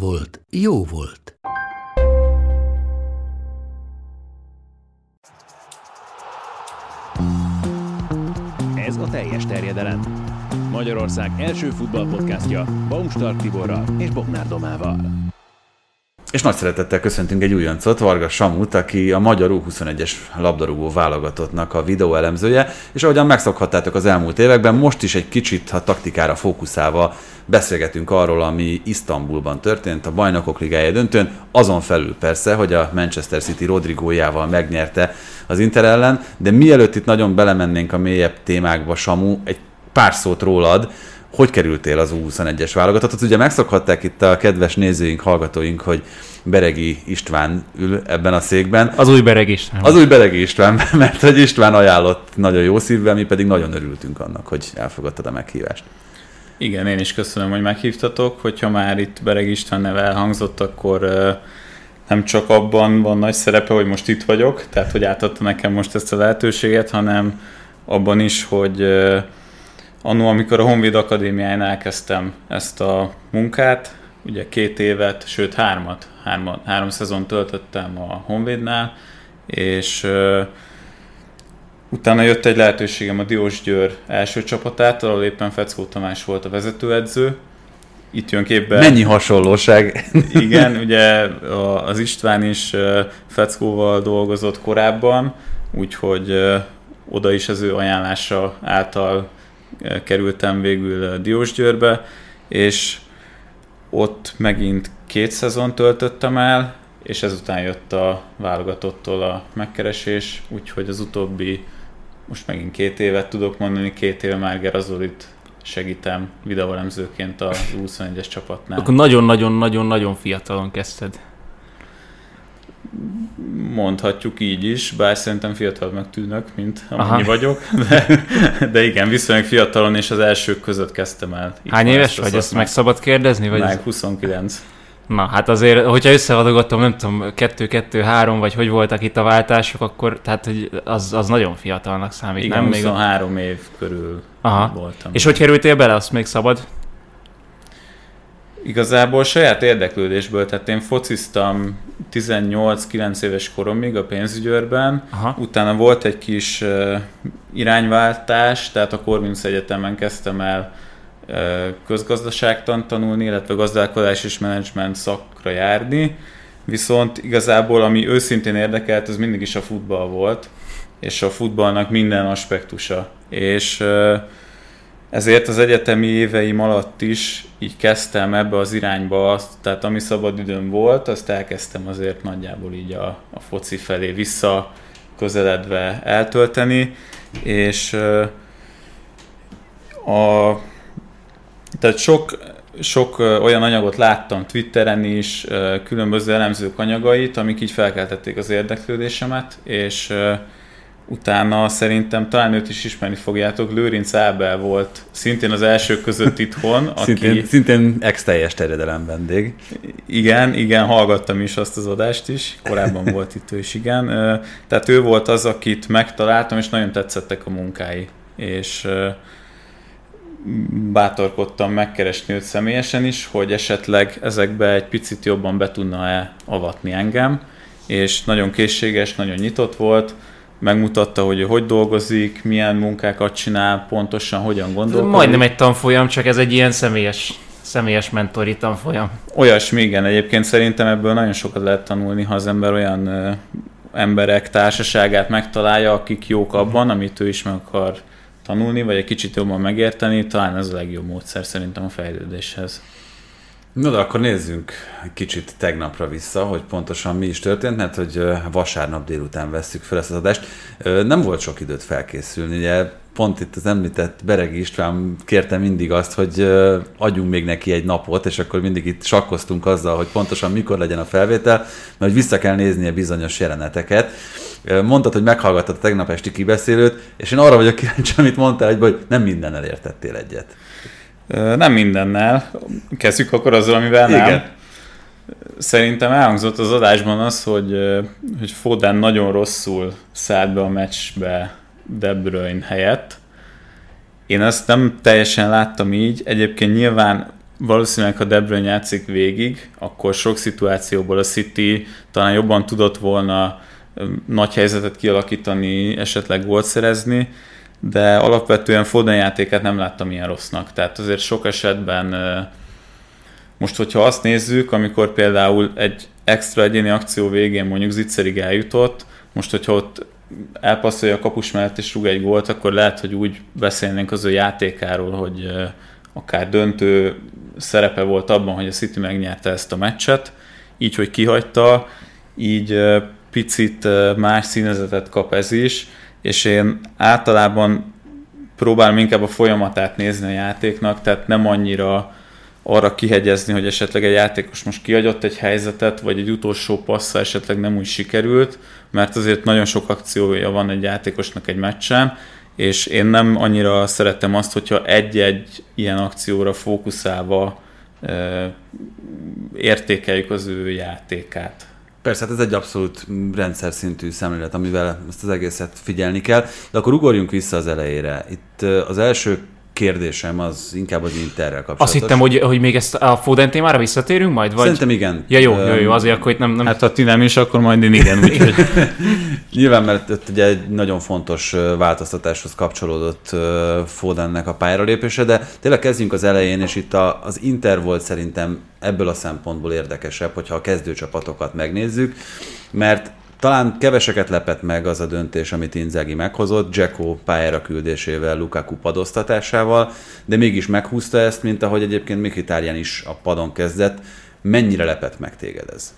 volt. Jó volt. Ez a teljes terjedelem. Magyarország első futballpodcastja Baumstark Tiborral és Bognár Dómával. És nagy szeretettel köszöntünk egy újoncot, Varga Samut, aki a magyar U21-es labdarúgó válogatottnak a videóelemzője, és ahogyan megszokhattátok az elmúlt években, most is egy kicsit a taktikára fókuszálva beszélgetünk arról, ami Isztambulban történt, a Bajnokok Ligája döntőn, azon felül persze, hogy a Manchester City Rodrigójával megnyerte az Inter ellen, de mielőtt itt nagyon belemennénk a mélyebb témákba, Samu, egy pár szót rólad. Hogy kerültél az U21-es válogatottat? Ugye megszokhatták itt a kedves nézőink, hallgatóink, hogy Beregi István ül ebben a székben. Az új Beregi István. Az új Beregi István, mert hogy István ajánlott nagyon jó szívvel, mi pedig nagyon örültünk annak, hogy elfogadtad a meghívást. Igen, én is köszönöm, hogy meghívtatok. Hogyha már itt Beregi István neve elhangzott, akkor nem csak abban van nagy szerepe, hogy most itt vagyok, tehát hogy átadta nekem most ezt a lehetőséget, hanem abban is, hogy annó, amikor a Honvéd Akadémián elkezdtem ezt a munkát, ugye 2 évet, sőt 3 szezont töltöttem a Honvédnál, és utána jött egy lehetőségem a Diósgyőr első csapatától, ahol éppen Feckó Tamás volt a vezetőedző. Itt jön képbe... Mennyi hasonlóság! Igen, ugye az István is Feckóval dolgozott korábban, úgyhogy oda is az ő ajánlása által kerültem végül Diósgyőrbe, és ott megint 2 szezont töltöttem el, és ezután jött a válogatottól a megkeresés, úgyhogy az utóbbi, most megint 2 évet tudok mondani, 2 éve már Gerzolit segítem videóelemzőként a U21-es csapatnál. Akkor nagyon-nagyon-nagyon-nagyon fiatalon kezdted. Mondhatjuk így is, bár szerintem fiatalabbnak tűnök, mint amennyi vagyok, de igen, viszonylag fiatalon, és az elsők között kezdtem el. Hány éves vagy? Ezt meg szabad kérdezni? Vagy meg 29. Na, hát azért, hogyha összeadogatom, nem tudom, 2-3, vagy hogy voltak itt a váltások, akkor tehát, hogy az nagyon fiatalnak számít. Igen, nem? 23 év körül voltam. És hogy kerültél bele, azt még szabad? Igazából saját érdeklődésből, tehát én fociztam 18-9 éves koromig a Pénzügyőrben, utána volt egy kis irányváltás, tehát a Corvinus Egyetemen kezdtem el közgazdaságtant tanulni, illetve gazdálkodás és menedzsment szakra járni, viszont igazából ami őszintén érdekelt, az mindig is a futball volt, és a futballnak minden aspektusa, és... Ezért az egyetemi éveim alatt is így kezdtem ebbe az irányba azt, tehát ami szabad időm volt, azt elkezdtem azért nagyjából így a foci felé vissza közeledve eltölteni, és tehát sok olyan anyagot láttam Twitteren is, különböző elemzők anyagait, amik így felkeltették az érdeklődésemet, és utána szerintem talán őt is ismerni fogjátok, Lőrinc Ábel volt szintén az elsők között itthon. Szintén ex-teljes terjedelem vendég. Igen, hallgattam is azt az adást is, korábban volt itt ő is, igen. Tehát ő volt az, akit megtaláltam, és nagyon tetszettek a munkái. És bátorkodtam megkeresni őt személyesen is, hogy esetleg ezekbe egy picit jobban be tudna-e avatni engem. És nagyon készséges, nagyon nyitott volt, megmutatta, hogy hogy dolgozik, milyen munkákat csinál, pontosan hogyan gondolkodik. Majdnem egy tanfolyam, csak ez egy ilyen személyes mentori tanfolyam. Olyasmi, igen. Egyébként szerintem ebből nagyon sokat lehet tanulni, ha az ember olyan emberek társaságát megtalálja, akik jók abban, amit ő is meg akar tanulni, vagy egy kicsit jobban megérteni, talán ez a legjobb módszer szerintem a fejlődéshez. Na de akkor nézzünk kicsit tegnapra vissza, hogy pontosan mi is történt, mert hogy vasárnap délután vesszük fel ezt az adást. Nem volt sok időt felkészülni, ugye pont itt az említett Beregi István kérte mindig azt, hogy adjunk még neki egy napot, és akkor mindig itt sakkoztunk azzal, hogy pontosan mikor legyen a felvétel, mert hogy vissza kell néznie bizonyos jeleneteket. Mondtad, hogy meghallgattad a tegnap esti kibeszélőt, és én arra vagyok kíváncsi, amit mondtál egyben, hogy nem mindennel értettél egyet. Nem mindennel. Kezdjük akkor azzal, amivel nem. Igen. Szerintem elhangzott az adásban az, hogy Foden nagyon rosszul szállt be a meccsbe De Bruyne helyett. Én ezt nem teljesen láttam így. Egyébként nyilván valószínűleg, ha De Bruyne játszik végig, akkor sok szituációból a City talán jobban tudott volna nagy helyzetet kialakítani, esetleg gólt szerezni, de alapvetően Foden játékát nem láttam ilyen rossznak. Tehát azért sok esetben, most hogyha azt nézzük, amikor például egy extra egyéni akció végén mondjuk Zicserig eljutott, most hogyha ott elpasszolja a kapus mellett és rúg egy gólt, akkor lehet, hogy úgy beszélnénk az ő játékáról, hogy akár döntő szerepe volt abban, hogy a City megnyerte ezt a meccset, így, hogy kihagyta, így picit más színezetet kap ez is, és én általában próbálom inkább a folyamatát nézni a játéknak, tehát nem annyira arra kihegyezni, hogy esetleg egy játékos most kiadott egy helyzetet, vagy egy utolsó passza esetleg nem úgy sikerült, mert azért nagyon sok akciója van egy játékosnak egy meccsen, és én nem annyira szeretem azt, hogyha egy-egy ilyen akcióra fókuszálva értékeljük az ő játékát. Persze, hát ez egy abszolút rendszer szintű szemlélet, amivel ezt az egészet figyelni kell, de akkor ugorjunk vissza az elejére. Itt az első kérdésem az inkább az Interrel kapcsolatos. Azt hittem, hogy még ezt a Foden témára visszatérünk majd? Vagy? Szerintem igen. Ja, jó, azért akkor itt nem... Hát ha ti nem is, akkor majd én igen. Úgyhogy... Nyilván, mert ott ugye egy nagyon fontos változtatáshoz kapcsolódott Fodennek a pályára lépése, de tényleg kezdjünk az elején, és itt az Inter volt szerintem ebből a szempontból érdekesebb, hogyha a kezdőcsapatokat megnézzük, mert talán keveseket lepett meg az a döntés, amit Inzaghi meghozott, Džeko pályára küldésével, Lukaku padoztatásával, de mégis meghúzta ezt, mint ahogy egyébként Mkhitaryan is a padon kezdett. Mennyire lepett meg téged ez?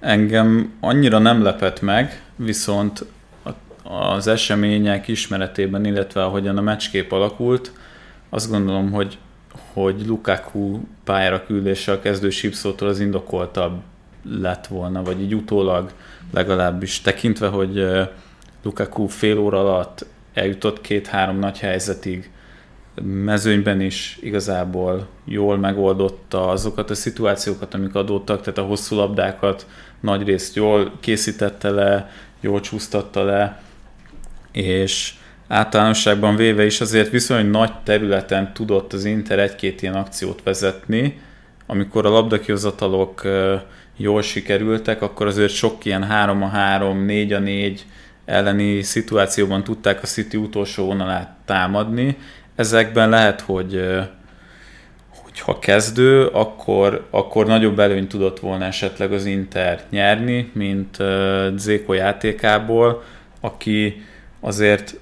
Engem annyira nem lepett meg, viszont az események ismeretében, illetve ahogyan a meccskép alakult, azt gondolom, hogy Lukaku pályára küldése a kezdő sípszótól az indokoltabb lett volna, vagy így utólag legalábbis tekintve, hogy Lukaku fél óra alatt eljutott 2-3 nagy helyzetig, mezőnyben is igazából jól megoldotta azokat a szituációkat, amik adódtak, tehát a hosszú labdákat nagyrészt jól készítette le, jól csúsztatta le, és általánosságban véve is azért viszonylag nagy területen tudott az Inter egy-két ilyen akciót vezetni, amikor a labdakihozatalok jól sikerültek, akkor azért sok ilyen 3-3, 4-4 elleni szituációban tudták a City utolsó vonalát támadni. Ezekben lehet, hogy ha kezdő, akkor nagyobb előnyt tudott volna esetleg az Inter nyerni, mint Džeko játékából, aki azért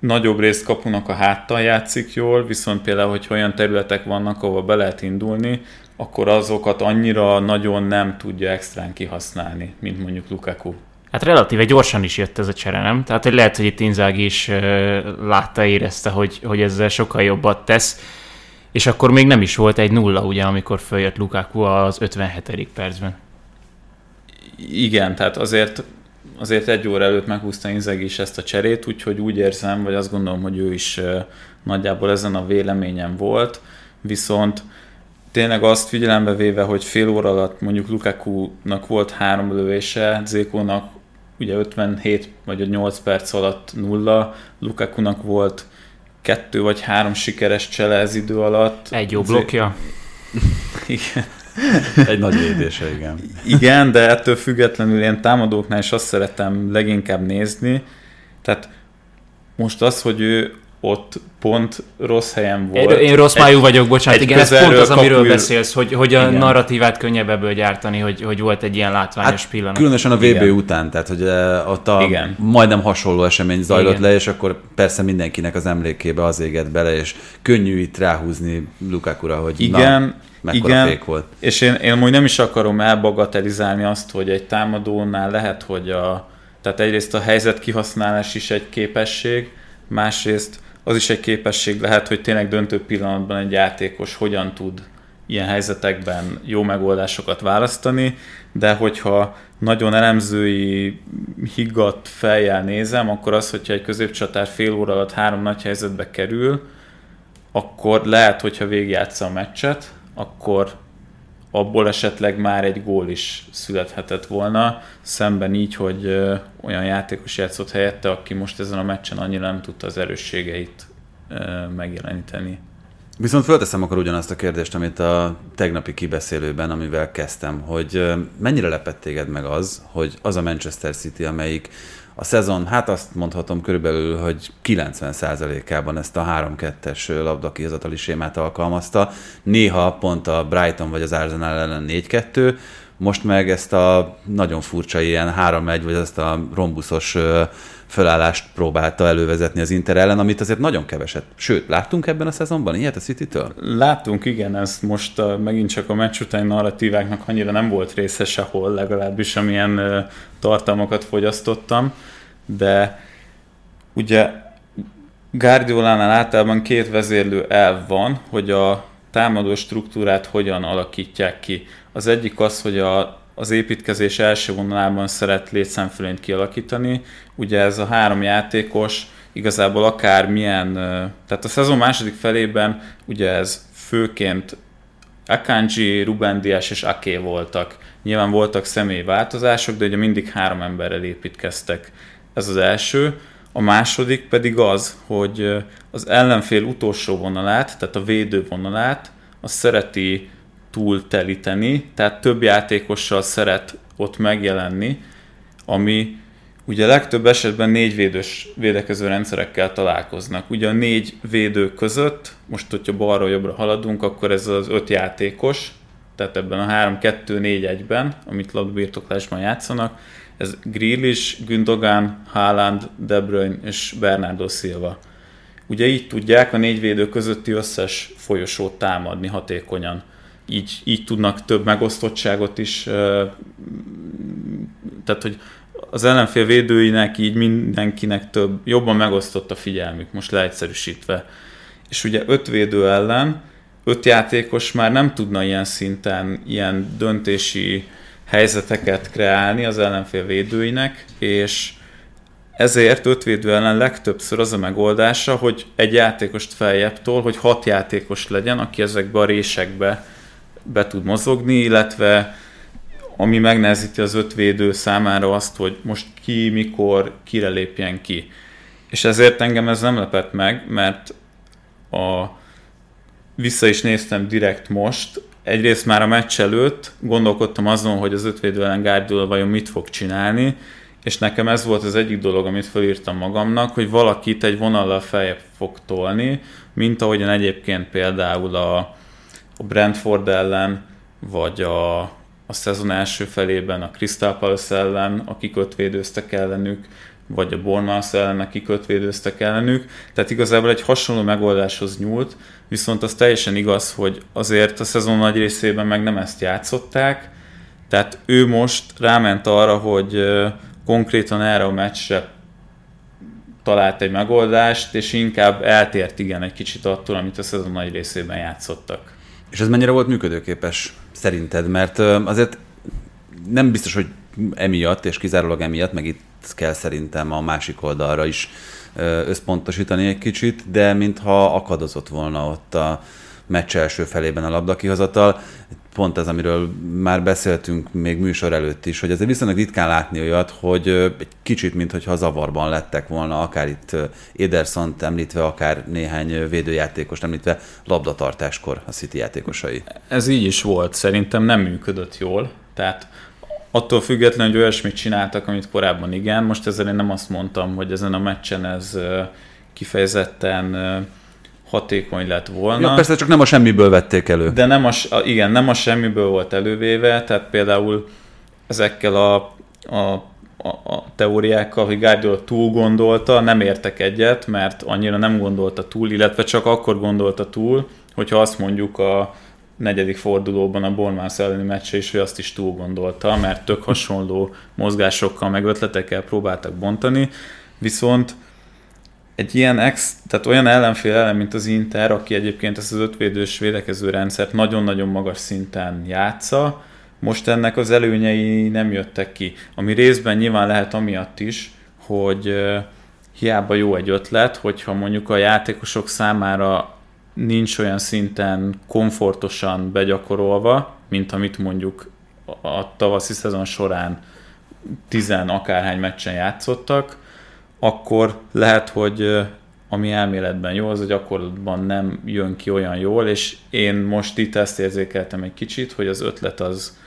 nagyobb részt kapunak a háttal játszik jól, viszont például, hogyha olyan területek vannak, ahol be lehet indulni, akkor azokat annyira nagyon nem tudja extrán kihasználni, mint mondjuk Lukaku. Hát relatíve gyorsan is jött ez a csere, nem? Tehát hogy lehet, hogy itt Inzaghi is látta, érezte, hogy ezzel sokkal jobbat tesz, és akkor még nem is volt 1-0, ugye, amikor följött Lukaku az 57. percben. Igen, tehát azért egy óra előtt meghúzta Inzaghi is ezt a cserét, úgyhogy úgy érzem, vagy azt gondolom, hogy ő is nagyjából ezen a véleményen volt, viszont tényleg azt figyelembe véve, hogy fél óra alatt mondjuk Lukaku-nak volt 3 lövése, Džeko-nak ugye 57 vagy 8 perc alatt 0, Lukaku-nak volt 2 vagy 3 sikeres csele ez idő alatt. Egy jó blokja. Igen. Egy nagy védése, igen. Igen, de ettől függetlenül ilyen támadóknál is azt szeretem leginkább nézni. Tehát most az, hogy ő ott pont rossz helyen volt. Én rossz májú vagyok, bocsánat. Igen, ez pont az, amiről beszélsz, hogy a narratívát könnyebb ebből gyártani, hogy volt egy ilyen látványos pillanat. Különösen a VB után, tehát hogy ott a majdnem hasonló esemény zajlott le, és akkor persze mindenkinek az emlékébe az éget bele, és könnyű itt ráhúzni Lukakura, hogy mekkora fék volt. És én amúgy nem is akarom elbagatelizálni azt, hogy egy támadónál lehet, hogy tehát egyrészt a helyzet kihasználás is egy képesség, másrészt az is egy képesség lehet, hogy tényleg döntő pillanatban egy játékos hogyan tud ilyen helyzetekben jó megoldásokat választani, de hogyha nagyon elemzői higgadt fejjel nézem, akkor az, hogyha egy középcsatár fél óra alatt három nagy helyzetbe kerül, akkor lehet, hogyha végigjátsza a meccset, akkor abból esetleg már egy gól is születhetett volna, szemben így, hogy olyan játékos játszott helyette, aki most ezen a meccsen annyira nem tudta az erősségeit megjeleníteni. Viszont fölteszem akkor ugyanazt a kérdést, amit a tegnapi kibeszélőben, amivel kezdtem, hogy mennyire lepett téged meg az, hogy az a Manchester City, amelyik a szezon, hát azt mondhatom körülbelül, hogy 90%-ában ezt a 3-2-es labdakihozatali sémát alkalmazta. Néha pont a Brighton vagy az Arsenal ellen 4-2, most meg ezt a nagyon furcsa ilyen 3-1, vagy ezt a rombuszos fölállást próbálta elővezetni az Inter ellen, amit azért nagyon keveset. Sőt, láttunk ebben a szezonban ilyet a City-től? Láttunk, igen, ez most megint csak a meccs utáni narratíváknak annyira nem volt része sehol, legalábbis amilyen tartalmakat fogyasztottam, de ugye Gárdiolanál általában két vezérlő elv van, hogy a támadó struktúrát hogyan alakítják ki. Az egyik az, hogy az építkezés első vonalában szeret létszámfölényt kialakítani. Ugye ez a három játékos igazából akármilyen, tehát a szezon második felében ugye ez főként Akanji, Ruben Dias és Aké voltak. Nyilván voltak személyi változások, de ugye mindig három emberrel építkeztek. Ez az első. A második pedig az, hogy az ellenfél utolsó vonalát, tehát a védő vonalát, azt szereti túl telíteni, tehát több játékossal szeret ott megjelenni, ami ugye legtöbb esetben négy védős védekező rendszerekkel találkoznak. Ugye a négy védő között, most hogyha balról jobbra haladunk, akkor ez az öt játékos, tehát ebben a 3-2-4-1-ben, amit labdabirtoklásban játszanak, ez Grealish, Gündogan, Haaland, De Bruyne és Bernardo Silva. Ugye így tudják a négy védő közötti összes folyosót támadni hatékonyan. Így tudnak több megosztottságot is, tehát hogy az ellenfél védőinek így mindenkinek jobban megosztott a figyelmük, most leegyszerűsítve. És ugye öt védő ellen, öt játékos már nem tudna ilyen szinten ilyen döntési helyzeteket kreálni az ellenfél védőinek, és ezért öt védő ellen legtöbbször az a megoldása, hogy egy játékost feljebb tol, hogy hat játékos legyen, aki ezekbe a résekbe be tud mozogni, illetve ami megnehezíti az öt védő számára azt, hogy most ki, mikor, kire lépjen ki. És ezért engem ez nem lepett meg, mert vissza is néztem direkt most. Egyrészt már a meccs előtt gondolkodtam azon, hogy az öt védő ellen Guardiola vajon mit fog csinálni, és nekem ez volt az egyik dolog, amit felírtam magamnak, hogy valakit egy vonallal feljebb fog tolni, mint ahogyan egyébként például a Brentford ellen, vagy a szezon első felében a Crystal Palace ellen, akik ötvédőztek ellenük, vagy a Bournemouth ellen, akik ötvédőztek ellenük. Tehát igazából egy hasonló megoldáshoz nyúlt, viszont az teljesen igaz, hogy azért a szezon nagy részében meg nem ezt játszották, tehát ő most ráment arra, hogy konkrétan erre a meccsre talált egy megoldást, és inkább eltért igen egy kicsit attól, amit a szezon nagy részében játszottak. És ez mennyire volt működőképes szerinted? Mert azért nem biztos, hogy emiatt, és kizárólag emiatt, meg itt kell szerintem a másik oldalra is összpontosítani egy kicsit, de mintha akadozott volna ott a meccs első felében a labdakihozatal. Pont ez, amiről már beszéltünk még műsor előtt is, hogy azért viszonylag ritkán látni olyat, hogy egy kicsit, mintha zavarban lettek volna, akár itt Edersont említve, akár néhány védőjátékost említve labdatartáskor a City játékosai. Ez így is volt, szerintem nem működött jól, tehát attól függetlenül, hogy olyasmit csináltak, amit korábban igen, most ezzel én nem azt mondtam, hogy ezen a meccsen ez kifejezetten hatékony lett volna. Ja, persze, csak nem a semmiből vették elő. De nem a semmiből volt elővéve, tehát például ezekkel a teóriákkal, hogy Gárdiola túl gondolta, nem értek egyet, mert annyira nem gondolta túl, illetve csak akkor gondolta túl, hogyha azt mondjuk a negyedik fordulóban a Bournemouth elleni meccse is, hogy azt is túl gondolta, mert tök hasonló mozgásokkal, meg ötletekkel próbáltak bontani, viszont egy ilyen tehát olyan ellenfél ellen, mint az Inter, aki egyébként ezt az ötvédős védekező rendszert nagyon-nagyon magas szinten játsza, most ennek az előnyei nem jöttek ki. Ami részben nyilván lehet amiatt is, hogy hiába jó egy ötlet, hogyha mondjuk a játékosok számára nincs olyan szinten komfortosan begyakorolva, mint amit mondjuk a tavaszi szezon során 10 akárhány meccsen játszottak, akkor lehet, hogy ami elméletben jó, az a gyakorlatban nem jön ki olyan jól, és én most itt ezt érzékeltem egy kicsit, hogy az ötlet az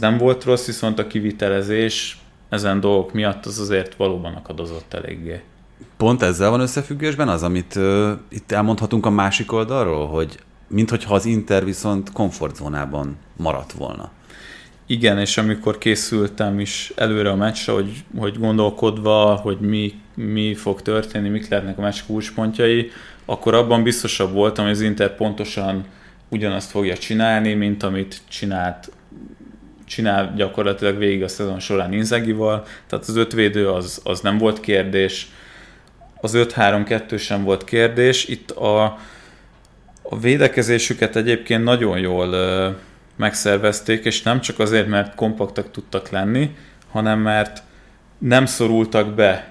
nem volt rossz, viszont a kivitelezés ezen dolgok miatt az azért valóban akadozott eléggé. Pont ezzel van összefüggésben az, amit itt elmondhatunk a másik oldalról, hogy minthogyha az Inter viszont komfortzónában maradt volna. Igen, és amikor készültem is előre a meccsre, hogy gondolkodva, hogy mi fog történni, mik lehetnek a meccs kulcspontjai, akkor abban biztosabb voltam, hogy az Inter pontosan ugyanazt fogja csinálni, mint amit csinál gyakorlatilag végig a szezon során Inzaghival. Tehát az ötvédő az nem volt kérdés, az 5-3-2 sem volt kérdés. Itt a védekezésüket egyébként nagyon jól megszervezték, és nem csak azért, mert kompaktak tudtak lenni, hanem mert nem szorultak be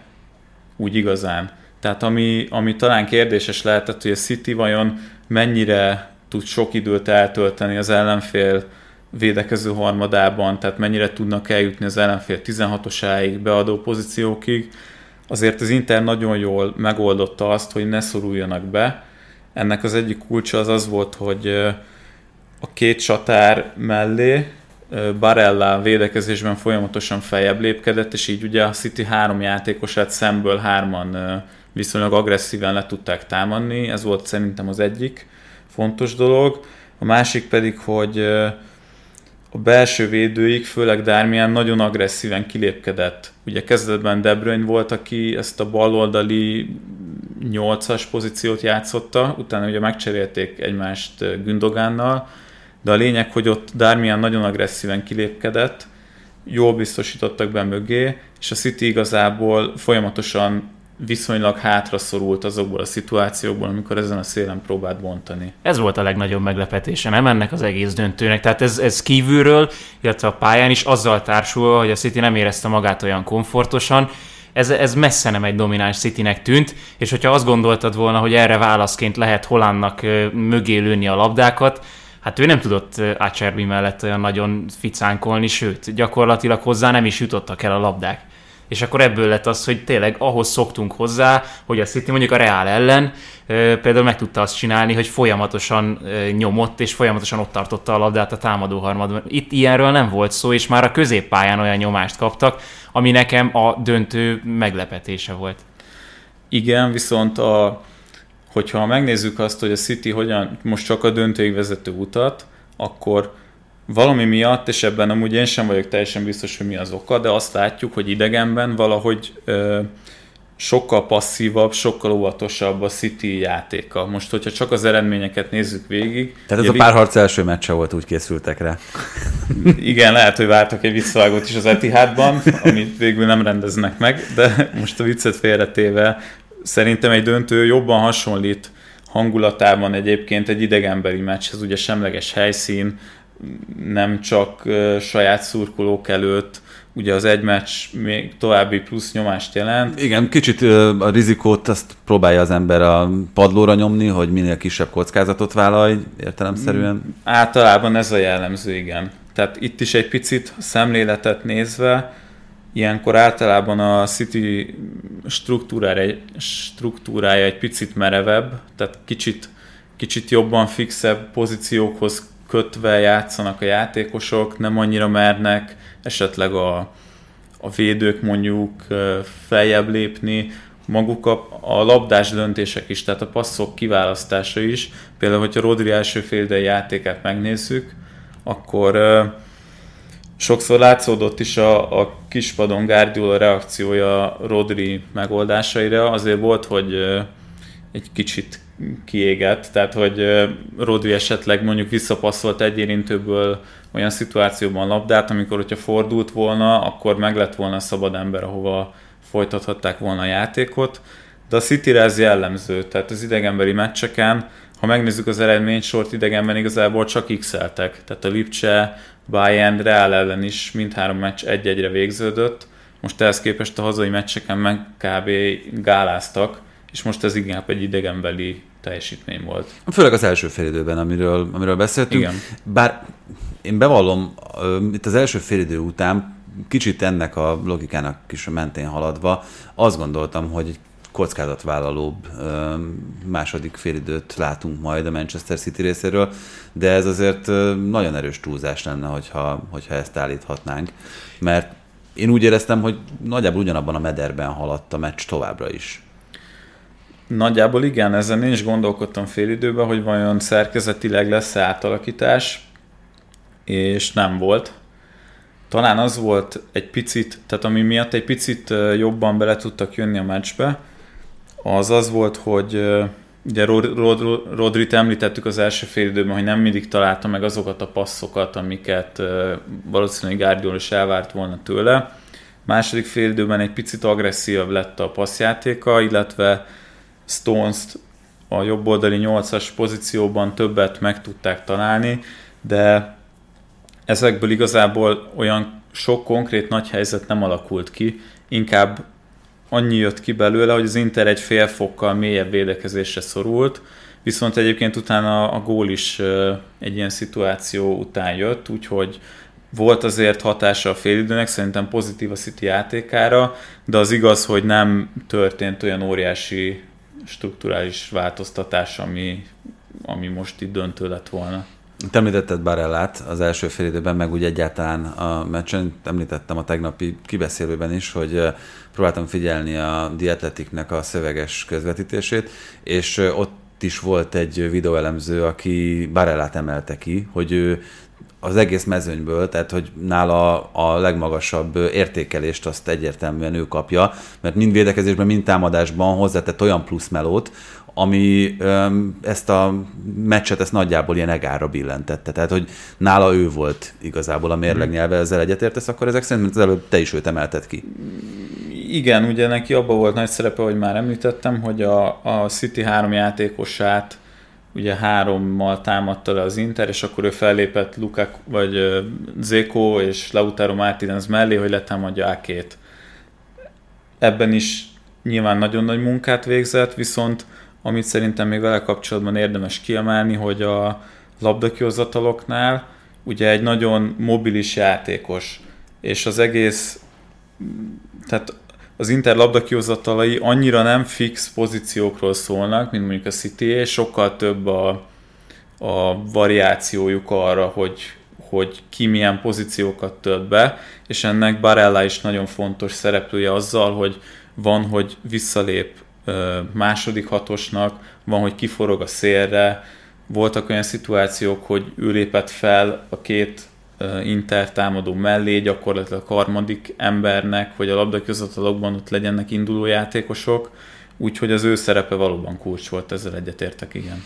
úgy igazán. Tehát ami talán kérdéses lehetett, hogy a City vajon mennyire tud sok időt eltölteni az ellenfél védekező harmadában, tehát mennyire tudnak eljutni az ellenfél 16-osáig, beadó pozíciókig. Azért az Inter nagyon jól megoldotta azt, hogy ne szoruljanak be. Ennek az egyik kulcsa az volt, hogy a két csatár mellé Barella védekezésben folyamatosan feljebb lépkedett, és így ugye a City 3 játékosát szemből 3-an viszonylag agresszíven le tudták támadni. Ez volt szerintem az egyik fontos dolog. A másik pedig, hogy a belső védőik, főleg Darmian nagyon agresszíven kilépkedett. Ugye kezdetben De Bruyne volt, aki ezt a baloldali 8-as pozíciót játszotta, utána ugye megcserélték egymást Gündogannal, de a lényeg, hogy ott Darmian nagyon agresszíven kilépkedett, jól biztosítottak be mögé, és a City igazából folyamatosan viszonylag hátraszorult azokból a szituációkból, amikor ezen a szélen próbált bontani. Ez volt a legnagyobb meglepetése, nem ennek az egész döntőnek. Tehát ez kívülről, illetve a pályán is azzal társulva, hogy a City nem érezte magát olyan komfortosan, ez messze nem egy domináns Citynek tűnt, és hogyha azt gondoltad volna, hogy erre válaszként lehet Haalandnak mögé lőni a labdákat, hát ő nem tudott Acerbi mellett olyan nagyon ficánkolni, sőt, gyakorlatilag hozzá nem is jutottak el a labdák. És akkor ebből lett az, hogy tényleg ahhoz szoktunk hozzá, hogy a City mondjuk a Real ellen például meg tudta azt csinálni, hogy folyamatosan nyomott, és folyamatosan ott tartotta a labdát a támadó harmadban. Itt ilyenről nem volt szó, és már a középpályán olyan nyomást kaptak, ami nekem a döntő meglepetése volt. Igen, viszont hogyha megnézzük azt, hogy a City hogyan most csak a döntőig vezető utat, akkor valami miatt, és ebben amúgy én sem vagyok teljesen biztos, hogy mi az oka, de azt látjuk, hogy idegenben valahogy sokkal passzívabb, sokkal óvatosabb a City játéka. Most, hogyha csak az eredményeket nézzük végig... Tehát ez a párharc első meccse volt, úgy készültek rá. Igen, lehet, hogy vártak egy visszavágót is az Etihadban, amit végül nem rendeznek meg, de most a viccet félretéve szerintem egy döntő jobban hasonlít hangulatában egyébként egy idegenbeli meccshez, ugye semleges helyszín, nem csak saját szurkolók előtt, ugye az egy meccs még további plusz nyomást jelent. Igen, kicsit a rizikót azt próbálja az ember a padlóra nyomni, hogy minél kisebb kockázatot vállalj értelemszerűen. Általában ez a jellemző, igen. Tehát itt is egy picit szemléletet nézve, ilyenkor általában a City struktúrája egy picit merevebb, tehát kicsit jobban fixebb pozíciókhoz kötve játszanak a játékosok, nem annyira mernek esetleg a védők mondjuk feljebb lépni, maguk a labdás döntések is, tehát a passzok kiválasztása is. Például, hogyha Rodri első félidei játékát megnézzük, akkor sokszor látszódott is a kispadon Gárdiola reakciója Rodri megoldásaira. Azért volt, hogy egy kicsit kiégett, tehát hogy Rodri esetleg mondjuk visszapasszolt egy érintőből olyan szituációban labdát, amikor hogyha fordult volna, akkor meg lett volna szabad ember, ahova folytathatták volna a játékot. De a Cityre ez jellemző, tehát az idegenbeli meccseken, ha megnézzük az eredménysort, idegenben igazából csak x-eltek. Tehát a Lipcse, Bayern, Real ellen is mindhárom meccs 1-1-re végződött. Most ehhez képest a hazai meccseken meg kb. Gáláztak, és most ez inkább egy idegenbeli teljesítmény volt. Főleg az első félidőben, amiről beszéltünk. Igen. Bár én bevallom, itt az első félidő után kicsit ennek a logikának is mentén haladva azt gondoltam, hogy egy kockázatvállalóbb második félidőt látunk majd a Manchester City részéről, de ez azért nagyon erős túlzás lenne, hogyha ezt állíthatnánk. Mert én úgy éreztem, hogy nagyjából ugyanabban a mederben haladt a meccs továbbra is. Nagyjából igen, ezen én is gondolkodtam fél időben, hogy vajon szerkezetileg lesz átalakítás, és nem volt. Talán az volt egy picit, tehát ami miatt egy picit jobban bele tudtak jönni a meccsbe, az volt, hogy ugye Rodrit említettük az első fél időben, hogy nem mindig találta meg azokat a passzokat, amiket valószínűleg Guardiola is elvárt volna tőle. Második fél időben egy picit agresszívabb lett a passzjátéka, illetve Stones-t a jobb oldali 8-as pozícióban többet meg tudták találni, de ezekből igazából olyan sok konkrét nagy helyzet nem alakult ki, inkább annyi jött ki belőle, hogy az Inter egy fél fokkal mélyebb védekezésre szorult, viszont egyébként utána a gól is egy ilyen szituáció után jött, úgyhogy volt azért hatása a félidőnek, szerintem pozitív a City játékára, de az igaz, hogy nem történt olyan óriási strukturális változtatás, ami most itt döntő lett volna. Te említetted Barellát az első fél időben, meg úgy egyáltalán a meccsen, említettem a tegnapi kibeszélőben is, hogy próbáltam figyelni a The Athletic-nek a szöveges közvetítését, és ott is volt egy videóelemző, aki Barellát emelte ki, hogy ő az egész mezőnyből, tehát hogy nála a legmagasabb értékelést azt egyértelműen ő kapja, mert mind védekezésben, mind támadásban hozzátett olyan plusz melót, ami ezt a meccset ezt nagyjából ilyen egárra billentette. Tehát, hogy nála ő volt igazából a mérlegnyelve, ezzel egyetértesz, akkor ezek szerint, mint az előbb te is őt emelted ki. Igen, ugye neki abban volt nagy szerepe, hogy már említettem, hogy a City 3 játékosát ugye 3-mal támadta le az Inter, és akkor ő fellépett Lukaku, vagy Džeko és Lautaro Martínez mellé, hogy letámadja A-két. Ebben is nyilván nagyon nagy munkát végzett, viszont amit szerintem még vele kapcsolatban érdemes kiemelni, hogy a labdakihozataloknál ugye egy nagyon mobilis játékos, és az egész, tehát az Inter labdakihozatalai annyira nem fix pozíciókról szólnak, mint mondjuk a City, és sokkal több a variációjuk arra, hogy ki milyen pozíciókat tölt be, és ennek Barella is nagyon fontos szereplője azzal, hogy van, hogy visszalép második hatosnak, van, hogy kiforog a szélre, voltak olyan szituációk, hogy ő lépett fel a két Inter támadó mellé, gyakorlatilag a harmadik embernek, hogy a labdakihozatalokban ott legyenek induló játékosok, úgyhogy az ő szerepe valóban kulcs volt, ezzel egyetértek, igen.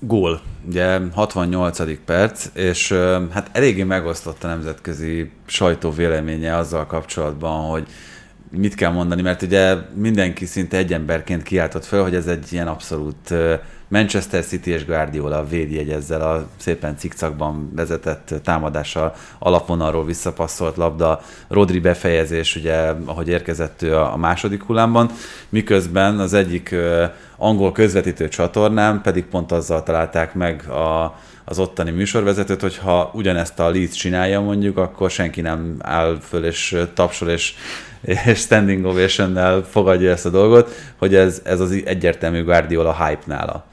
Gól, ugye 68. perc, és hát eléggé megosztott a nemzetközi sajtó véleménye azzal kapcsolatban, hogy mit kell mondani, mert ugye mindenki szinte egy emberként kiáltott föl, hogy ez egy ilyen abszolút Manchester City és Guardiola védjegy ezzel a szépen cikcakban vezetett támadással, alapvonalról visszapasszolt labda, Rodri befejezés, ugye, ahogy érkezett ő a második hullámban, miközben az egyik angol közvetítő csatornán pedig pont azzal találták meg az ottani műsorvezetőt, hogy ha ugyanezt a Leeds csinálja mondjuk, akkor senki nem áll föl és tapsol és standing ovation-nel fogadja ezt a dolgot, hogy ez az egyértelmű Guardiola hype nála.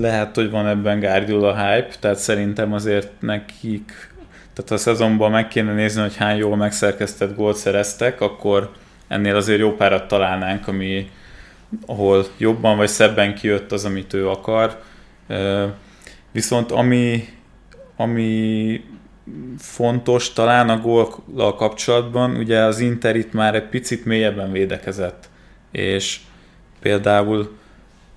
Lehet, hogy van ebben Guardiola hype, tehát szerintem azért nekik, tehát ha a szezonban meg kéne nézni, hogy hány jól megszerkesztett gólt szereztek, akkor ennél azért jó párat találnánk, ami, ahol jobban vagy szebben kijött az, amit ő akar. Viszont ami fontos talán a góllal kapcsolatban, ugye az Inter itt már egy picit mélyebben védekezett, és például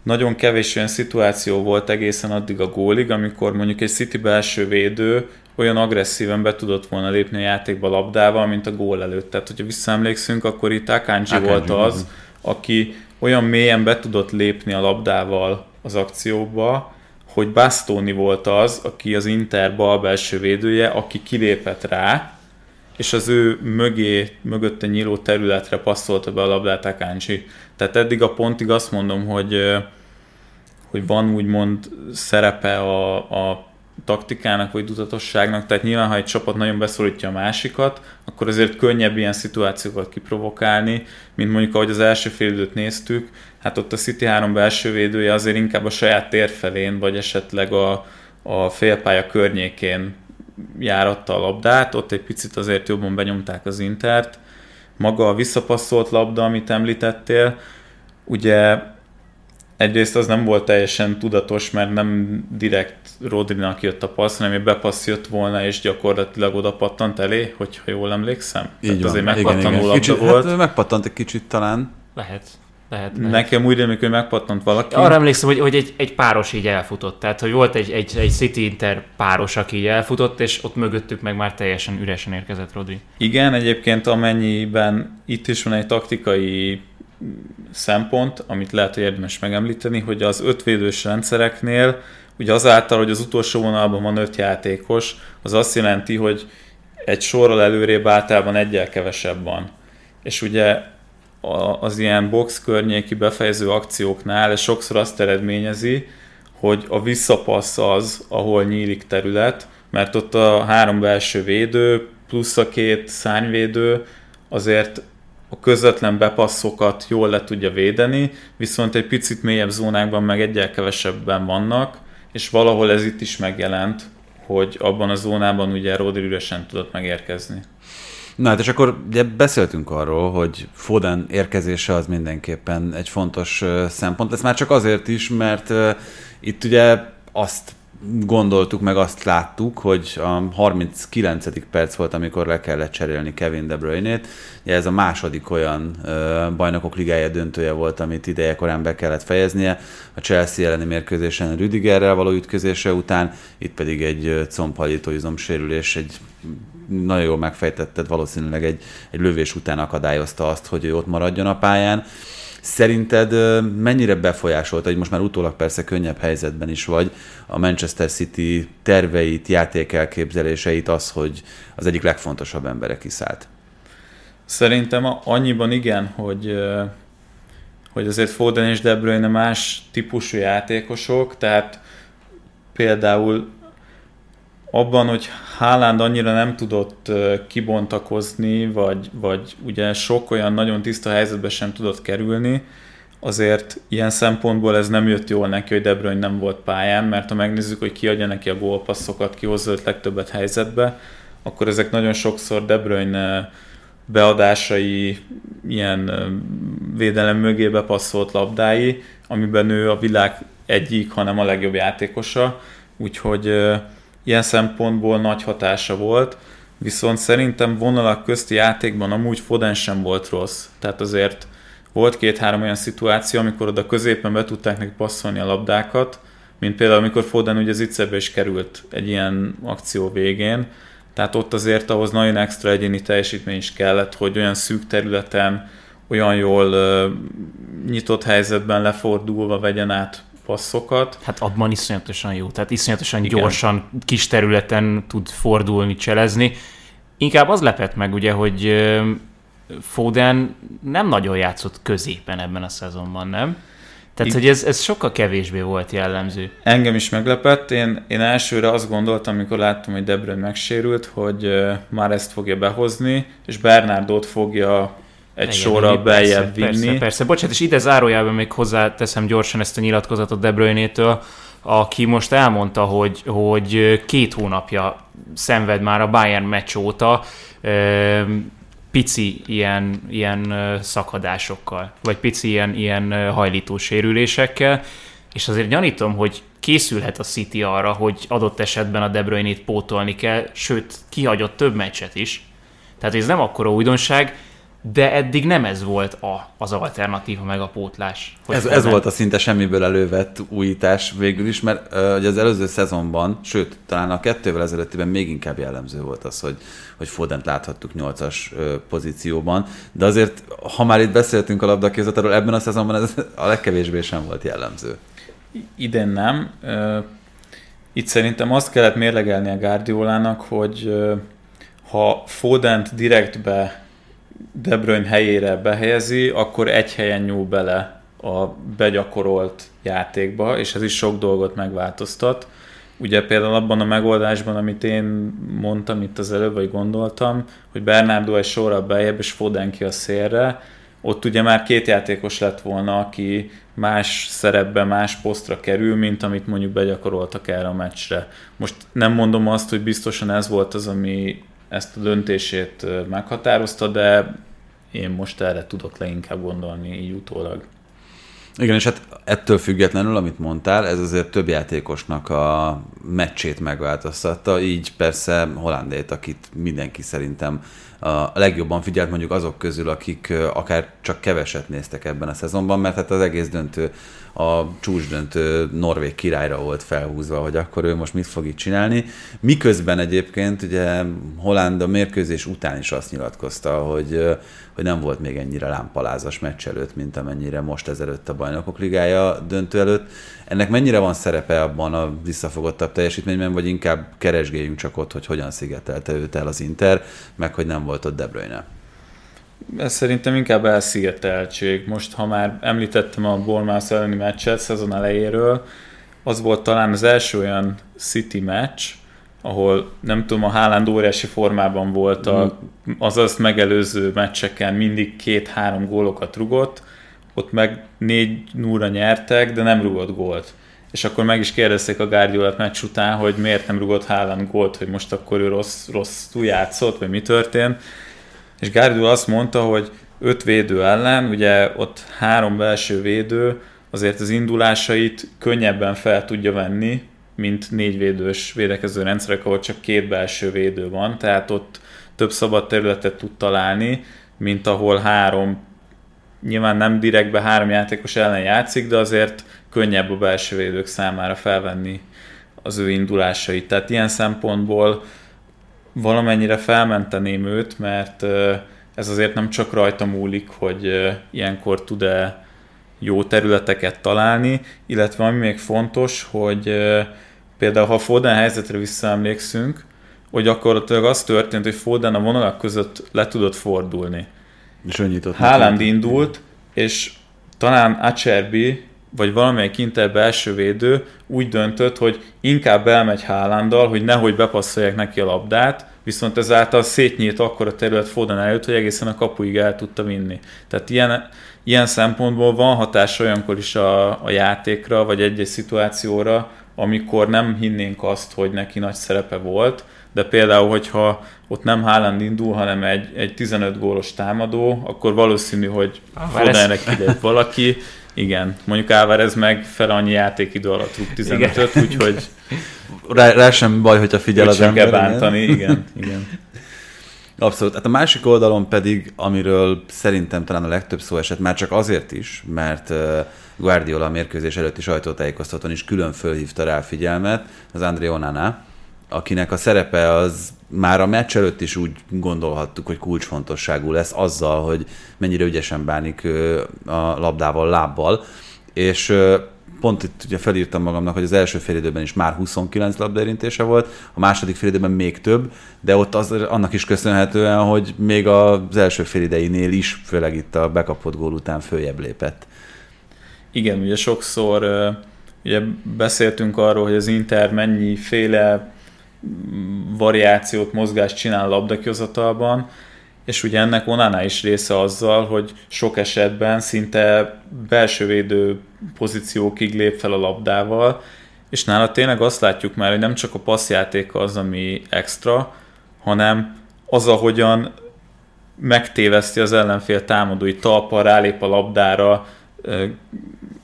nagyon kevés olyan szituáció volt egészen addig a gólig, amikor mondjuk egy City belső védő olyan agresszíven be tudott volna lépni a játékba labdával, mint a gól előtt. Tehát, hogyha visszaemlékszünk, akkor itt Akanji volt az, aki olyan mélyen be tudott lépni a labdával az akcióba, hogy Bastoni volt az, aki az Inter bal belső védője, aki kilépett rá, és az ő mögötte nyíló területre passzolta be a labdát Akanji. Tehát eddig a pontig azt mondom, hogy van úgymond szerepe a taktikának vagy tudatosságnak, tehát nyilván, ha egy csapat nagyon beszorítja a másikat, akkor azért könnyebb ilyen szituációkat kiprovokálni, mint mondjuk ahogy az első fél időt néztük, hát ott a City 3 belső védője azért inkább a saját térfelén, vagy esetleg a félpálya környékén járatta a labdát, ott egy picit azért jobban benyomták az Intert. Maga a visszapasszolt labda, amit említettél, ugye egyrészt az nem volt teljesen tudatos, mert nem direkt Rodrinak jött a passz, hanem egy bepassz jött volna, és gyakorlatilag oda pattant elé, hogyha jól emlékszem. Így azért megpattanó labda kicsit, volt. Hát megpattant egy kicsit talán. Lehet. Nekem úgy rémlik, hogy megpattant valaki. Arra emlékszem, hogy egy páros így elfutott. Tehát, hogy volt egy City Inter páros, aki így elfutott, és ott mögöttük meg már teljesen üresen érkezett Rodri. Igen, egyébként amennyiben itt is van egy taktikai szempont, amit lehet, hogy érdemes megemlíteni, hogy az ötvédős rendszereknél, ugye azáltal, hogy az utolsó vonalban van 5 játékos, az azt jelenti, hogy egy sorral előrébb általában egyel kevesebb van. És ugye az ilyen box környéki befejező akcióknál ez sokszor azt eredményezi, hogy a visszapassz az, ahol nyílik terület, mert ott a 3 belső védő plusz a 2 szárnyvédő azért a közvetlen bepasszokat jól le tudja védeni, viszont egy picit mélyebb zónákban meg egyel kevesebben vannak, és valahol ez itt is megjelent, hogy abban a zónában ugye Rodri üresen tudott megérkezni. Na hát és akkor ugye beszéltünk arról, hogy Foden érkezése az mindenképpen egy fontos szempont. Ez már csak azért is, mert itt ugye azt gondoltuk, meg azt láttuk, hogy a 39. perc volt, amikor le kellett cserélni Kevin De Bruyne-t. Ugye ez a második olyan Bajnokok Ligája döntője volt, amit idejekorán be kellett fejeznie. A Chelsea elleni mérkőzésen Rüdigerrel való ütközése után, itt pedig egy combhajító izomsérülés, egy nagyon jól megfejtetted, valószínűleg egy lövés után akadályozta azt, hogy ő ott maradjon a pályán. Szerinted mennyire befolyásolta, hogy most már utólag persze könnyebb helyzetben is vagy, a Manchester City terveit, játékelképzeléseit az, hogy az egyik legfontosabb embere kiszállt? Szerintem annyiban igen, hogy azért Foden és De Bruyne más típusú játékosok, tehát például abban, hogy Haaland annyira nem tudott kibontakozni, vagy ugye sok olyan nagyon tiszta helyzetbe sem tudott kerülni, azért ilyen szempontból ez nem jött jól neki, hogy De Bruyne nem volt pályán, mert ha megnézzük, hogy ki adja neki a gólpasszokat, ki hozza őt legtöbbet helyzetbe, akkor ezek nagyon sokszor De Bruyne beadásai, ilyen védelem mögé bepasszolt labdái, amiben ő a világ egyik, hanem a legjobb játékosa, úgyhogy ilyen szempontból nagy hatása volt, viszont szerintem vonalak közti játékban amúgy Foden sem volt rossz. Tehát azért volt 2-3 olyan szituáció, amikor oda középen be tudták neki passzolni a labdákat, mint például amikor Foden ugye az icebe is került egy ilyen akció végén. Tehát ott azért ahhoz nagyon extra egyéni teljesítmény is kellett, hogy olyan szűk területen, olyan jól nyitott helyzetben lefordulva vegyen át passzokat. Hát abban iszonyatosan jó, tehát iszonyatosan igen, gyorsan, kis területen tud fordulni, cselezni. Inkább az lepett meg ugye, hogy Foden nem nagyon játszott középen ebben a szezonban, nem? Tehát, hogy ez sokkal kevésbé volt jellemző. Engem is meglepett. Én elsőre azt gondoltam, amikor láttam, hogy De Bruyne megsérült, hogy már ezt fogja behozni, és Bernardot fogja egy sorra beljebb vinni. Persze. Bocsánat, és ide zárójában még hozzáteszem gyorsan ezt a nyilatkozatot De Bruyne-től, aki most elmondta, hogy 2 hónapja szenved már a Bayern meccs óta, pici ilyen szakadásokkal, vagy pici ilyen hajlító sérülésekkel, és azért gyanítom, hogy készülhet a City arra, hogy adott esetben a De Bruyne-t pótolni kell, sőt, kihagyott több meccset is. Tehát ez nem akkora újdonság, de eddig nem ez volt az alternatíva meg a pótlás. Ez volt a szinte semmiből elővett újítás végül is, mert ugye az előző szezonban, sőt, talán a 2 évvel ezelőttiben még inkább jellemző volt az, hogy Fodent láthattuk 8-as pozícióban, de azért, ha már itt beszéltünk a labdaképzetről, ebben a szezonban ez a legkevésbé sem volt jellemző. Idén nem. Itt szerintem azt kellett mérlegelni a Guardiolának, hogy ha Fodent direktbe De Bruyne helyére behelyezi, akkor egy helyen nyúl bele a begyakorolt játékba, és ez is sok dolgot megváltoztat. Ugye például abban a megoldásban, amit én mondtam itt az előbb, vagy gondoltam, hogy Bernardo egy sorra beljebb, és Foden ki a szélre, ott ugye már 2 játékos lett volna, aki más szerepbe, más posztra kerül, mint amit mondjuk begyakoroltak erre a meccsre. Most nem mondom azt, hogy biztosan ez volt az, ami ezt a döntését meghatározta, de én most erre tudok leginkább gondolni így utólag. Igen, és hát ettől függetlenül, amit mondtál, ez azért több játékosnak a meccsét megváltoztatta, így persze Hollandét, akit mindenki szerintem a legjobban figyelt mondjuk azok közül, akik akár csak keveset néztek ebben a szezonban, mert hát az egész döntő, a csúcsdöntő norvég királyra volt felhúzva, hogy akkor ő most mit fog itt csinálni. Miközben egyébként ugye Haaland a mérkőzés után is azt nyilatkozta, hogy nem volt még ennyire lámpalázas meccs előtt, mint amennyire most ezelőtt a Bajnokok Ligája döntő előtt. Ennek mennyire van szerepe abban a visszafogottabb teljesítményben, vagy inkább keresgéljünk csak ott, hogy hogyan szigetelte őt el az Inter, meg hogy nem volt ott De Bruyne? Ez szerintem inkább elszigeteltség. Most, ha már említettem a Bournemouth elleni meccset szezon elejéről, az volt talán az első olyan City meccs, ahol nem tudom, a Haaland óriási formában volt, az azt megelőző meccseken mindig 2-3 gólokat rugott, ott meg 4-0-ra nyertek, de nem rugott gólt. És akkor meg is kérdezték a Guardiolát meccs után, hogy miért nem rugott Haaland gólt, hogy most akkor ő rosszul játszott, vagy mi történt. És Guardiola azt mondta, hogy 5 védő ellen, ugye ott 3 belső védő azért az indulásait könnyebben fel tudja venni, mint 4 védős védekező rendszerek, ahol csak 2 belső védő van, tehát ott több szabad területet tud találni, mint ahol 3, nyilván nem direktbe 3 játékos ellen játszik, de azért könnyebb a belső védők számára felvenni az ő indulásait. Tehát ilyen szempontból valamennyire felmenteném őt, mert ez azért nem csak rajta múlik, hogy ilyenkor tud-e jó területeket találni, illetve ami még fontos, hogy például ha Foden helyzetre visszaemlékszünk, hogy gyakorlatilag az történt, hogy Foden a vonalak között le tudott fordulni. Haaland indult, és talán Acerbi, vagy valamelyik Inter belső védő úgy döntött, hogy inkább elmegy Haalanddal, hogy nehogy bepasszolják neki a labdát, viszont ezáltal szétnyílt akkora terület Foden előtt, hogy egészen a kapuig el tudta vinni. Tehát ilyen szempontból van hatás olyankor is a játékra, vagy egy-egy szituációra, amikor nem hinnénk azt, hogy neki nagy szerepe volt, de például, hogyha ott nem Haaland indul, hanem egy 15 gólos támadó, akkor valószínű, hogy Fodenre kidegy valaki. Igen, mondjuk Álvarez meg fel annyi játékidő alatt rúg 15-öt, úgyhogy rá sem baj, hogyha figyel az ember. Úgy sem kell bántani, igen. Abszolút. Hát a másik oldalon pedig, amiről szerintem talán a legtöbb szó esett, már csak azért is, mert Guardiola mérkőzés előtti sajtótájékoztatón is külön fölhívta rá a figyelmet, az André Onana, akinek a szerepe az már a meccs előtt is úgy gondolhattuk, hogy kulcsfontosságú lesz azzal, hogy mennyire ügyesen bánik a labdával, lábbal. És pont itt ugye felírtam magamnak, hogy az első félidőben is már 29 labdaérintése volt, a második félidőben még több, de ott annak is köszönhetően, hogy még az első félideinél is, főleg itt a bekapott gól után följebb lépett. Igen, ugye sokszor ugye beszéltünk arról, hogy az Inter mennyiféle variációt, mozgást csinál a labdakihozatalban, és ugye ennek Onana is része azzal, hogy sok esetben szinte belsővédő pozíciókig lép fel a labdával, és nála tényleg azt látjuk már, hogy nem csak a passzjátéka az, ami extra, hanem az, ahogyan megtéveszti az ellenfél támadói talpa, rálép a labdára,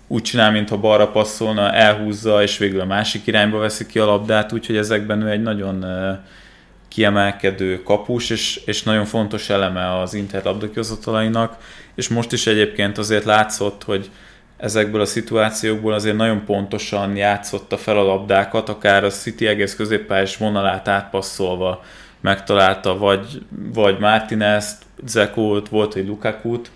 úgy csinál, mintha balra passzolna, elhúzza, és végül a másik irányba veszi ki a labdát, úgyhogy ezekben ő egy nagyon kiemelkedő kapus, és nagyon fontos eleme az Inter labdakihozatalainak, és most is egyébként azért látszott, hogy ezekből a szituációkból azért nagyon pontosan játszotta fel a labdákat, akár a City egész középpályás vonalát átpasszolva megtalálta, vagy Martinezt, Džekót, volt egy Lukakut,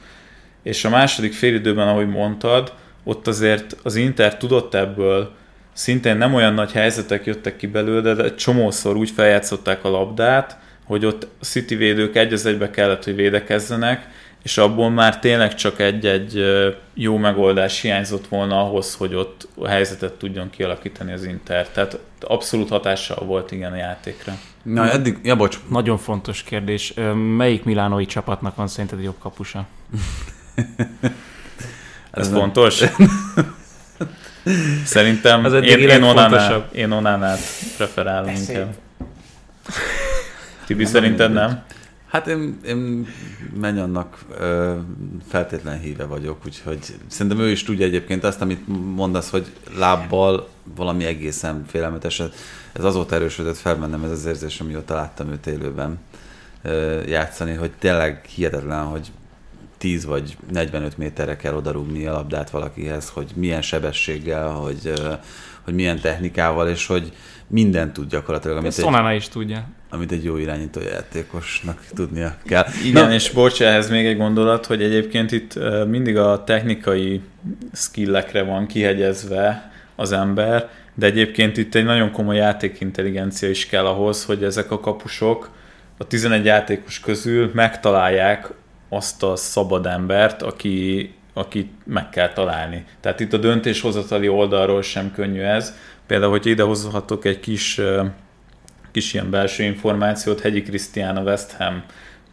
és a második félidőben, ahogy mondtad, ott azért az Inter tudott ebből, szintén nem olyan nagy helyzetek jöttek ki belőle, de csomószor úgy feljátszották a labdát, hogy ott a City védők egy az egybe kellett, hogy védekezzenek, és abból már tényleg csak egy-egy jó megoldás hiányzott volna ahhoz, hogy ott a helyzetet tudjon kialakítani az Inter. Tehát abszolút hatással volt igen a játékra. Na, eddig, Nagyon fontos kérdés. Melyik milánói csapatnak van szerinted jobb kapusa? Ez nem fontos? Szerintem én Onanát preferálom inkább. Tibi, szerinted nem? Hát én Menyannak feltétlen híve vagyok, úgyhogy szerintem ő is tudja egyébként azt, amit mondasz, hogy lábbal valami egészen félelmetes. Ez azóta erősödött fel bennem ez az érzés, amióta láttam őt élőben játszani, hogy tényleg hihetetlen, hogy 10 vagy 45 méterre kell odarúgni a labdát valakihez, hogy milyen sebességgel, hogy milyen technikával, és hogy mindent tud gyakorlatilag. Amit egy Onana is tudja. Amit egy jó irányító játékosnak tudnia kell. Igen, és ehhez még egy gondolat, hogy egyébként itt mindig a technikai skillekre van kihegyezve az ember, de egyébként itt egy nagyon komoly játékintelligencia is kell ahhoz, hogy ezek a kapusok a 11 játékos közül megtalálják azt a szabad embert, akit meg kell találni. Tehát itt a döntéshozatali oldalról sem könnyű ez. Például, hogy idehozhatok egy kis ilyen belső információt, Hegyi Krisztián, a West Ham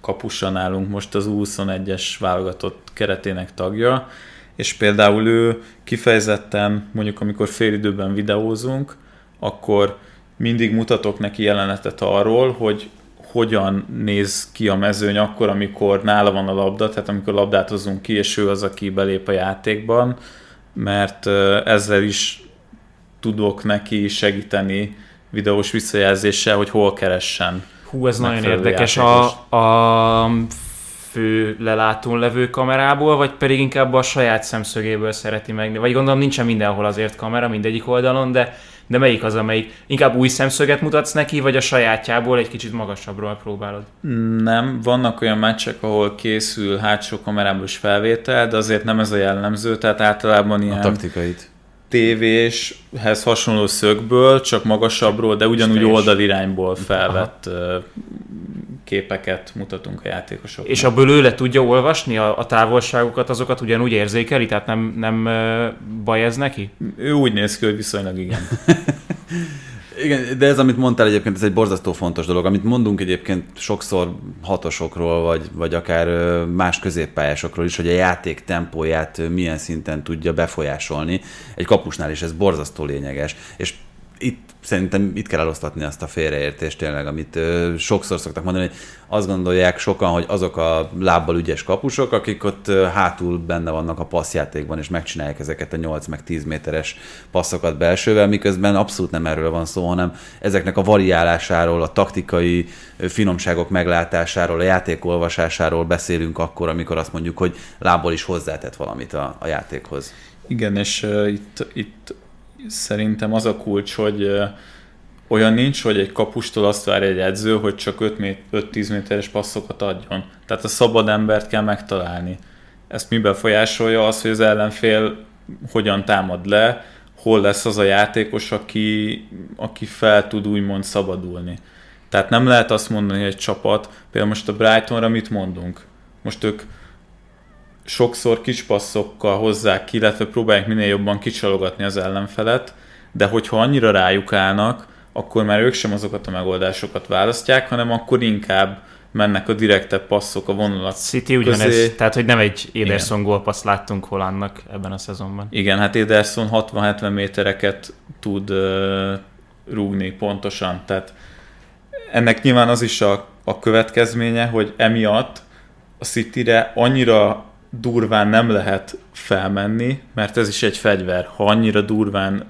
kapusa nálunk most az U21-es válogatott keretének tagja, és például ő kifejezetten, mondjuk amikor félidőben videózunk, akkor mindig mutatok neki jelenetet arról, hogy hogyan néz ki a mezőny akkor, amikor nála van a labda, tehát amikor labdát hozunk ki, és ő az, aki belép a játékban, mert ezzel is tudok neki segíteni videós visszajelzéssel, hogy hol keressen. Hú, ez nagyon érdekes a fő lelátón levő kamerából, vagy pedig inkább a saját szemszögéből szereti meg. Vagy gondolom nincsen mindenhol azért kamera, mindegyik oldalon, de melyik az, amelyik? Inkább új szemszöget mutatsz neki, vagy a sajátjából egy kicsit magasabbról próbálod? Nem, vannak olyan meccsek, ahol készül hátsó kamerából is felvétel, de azért nem ez a jellemző, tehát általában ilyen... A taktikait. Tévéshez hasonló szögből, csak magasabbról, de ugyanúgy oldalirányból felvett képeket mutatunk a játékosoknak. És abból ő le tudja olvasni a távolságokat, azokat ugyanúgy érzékeli? Tehát nem baj ez neki? Ő úgy néz ki, hogy viszonylag igen. Igen, de ez, amit mondtál egyébként, ez egy borzasztó fontos dolog. Amit mondunk egyébként sokszor hatosokról, vagy akár más középpályásokról is, hogy a játék tempóját milyen szinten tudja befolyásolni. Egy kapusnál is ez borzasztó lényeges. És szerintem itt kell elosztatni azt a félreértést tényleg, amit sokszor szoktak mondani, hogy azt gondolják sokan, hogy azok a lábbal ügyes kapusok, akik ott hátul benne vannak a passzjátékban, és megcsinálják ezeket a 8 meg 10 méteres passzokat belsővel, miközben abszolút nem erről van szó, hanem ezeknek a variálásáról, a taktikai finomságok meglátásáról, a játékolvasásáról beszélünk akkor, amikor azt mondjuk, hogy lábbal is hozzátett valamit a játékhoz. Igen, és itt szerintem az a kulcs, hogy olyan nincs, hogy egy kapustól azt várja egy edző, hogy csak 5-10 méteres passzokat adjon. Tehát a szabad embert kell megtalálni. Ezt mi befolyásolja? Az, hogy az ellenfél hogyan támad le, hol lesz az a játékos, aki fel tud úgymond szabadulni. Tehát nem lehet azt mondani, hogy egy csapat, például most a Brightonra mit mondunk? Most ők sokszor kispasszokkal hozzák ki, illetve próbálják minél jobban kicsalogatni az ellenfelet, de hogyha annyira rájuk állnak, akkor már ők sem azokat a megoldásokat választják, hanem akkor inkább mennek a direktebb passzok a vonalak City ugyanez, közé. Tehát, hogy nem egy Ederson gólpaszt láttunk Haalandnak ebben a szezonban. Igen, hát Ederson 60-70 métereket tud rúgni pontosan. Tehát ennek nyilván az is a következménye, hogy emiatt a Cityre annyira durván nem lehet felmenni, mert ez is egy fegyver. Ha annyira durván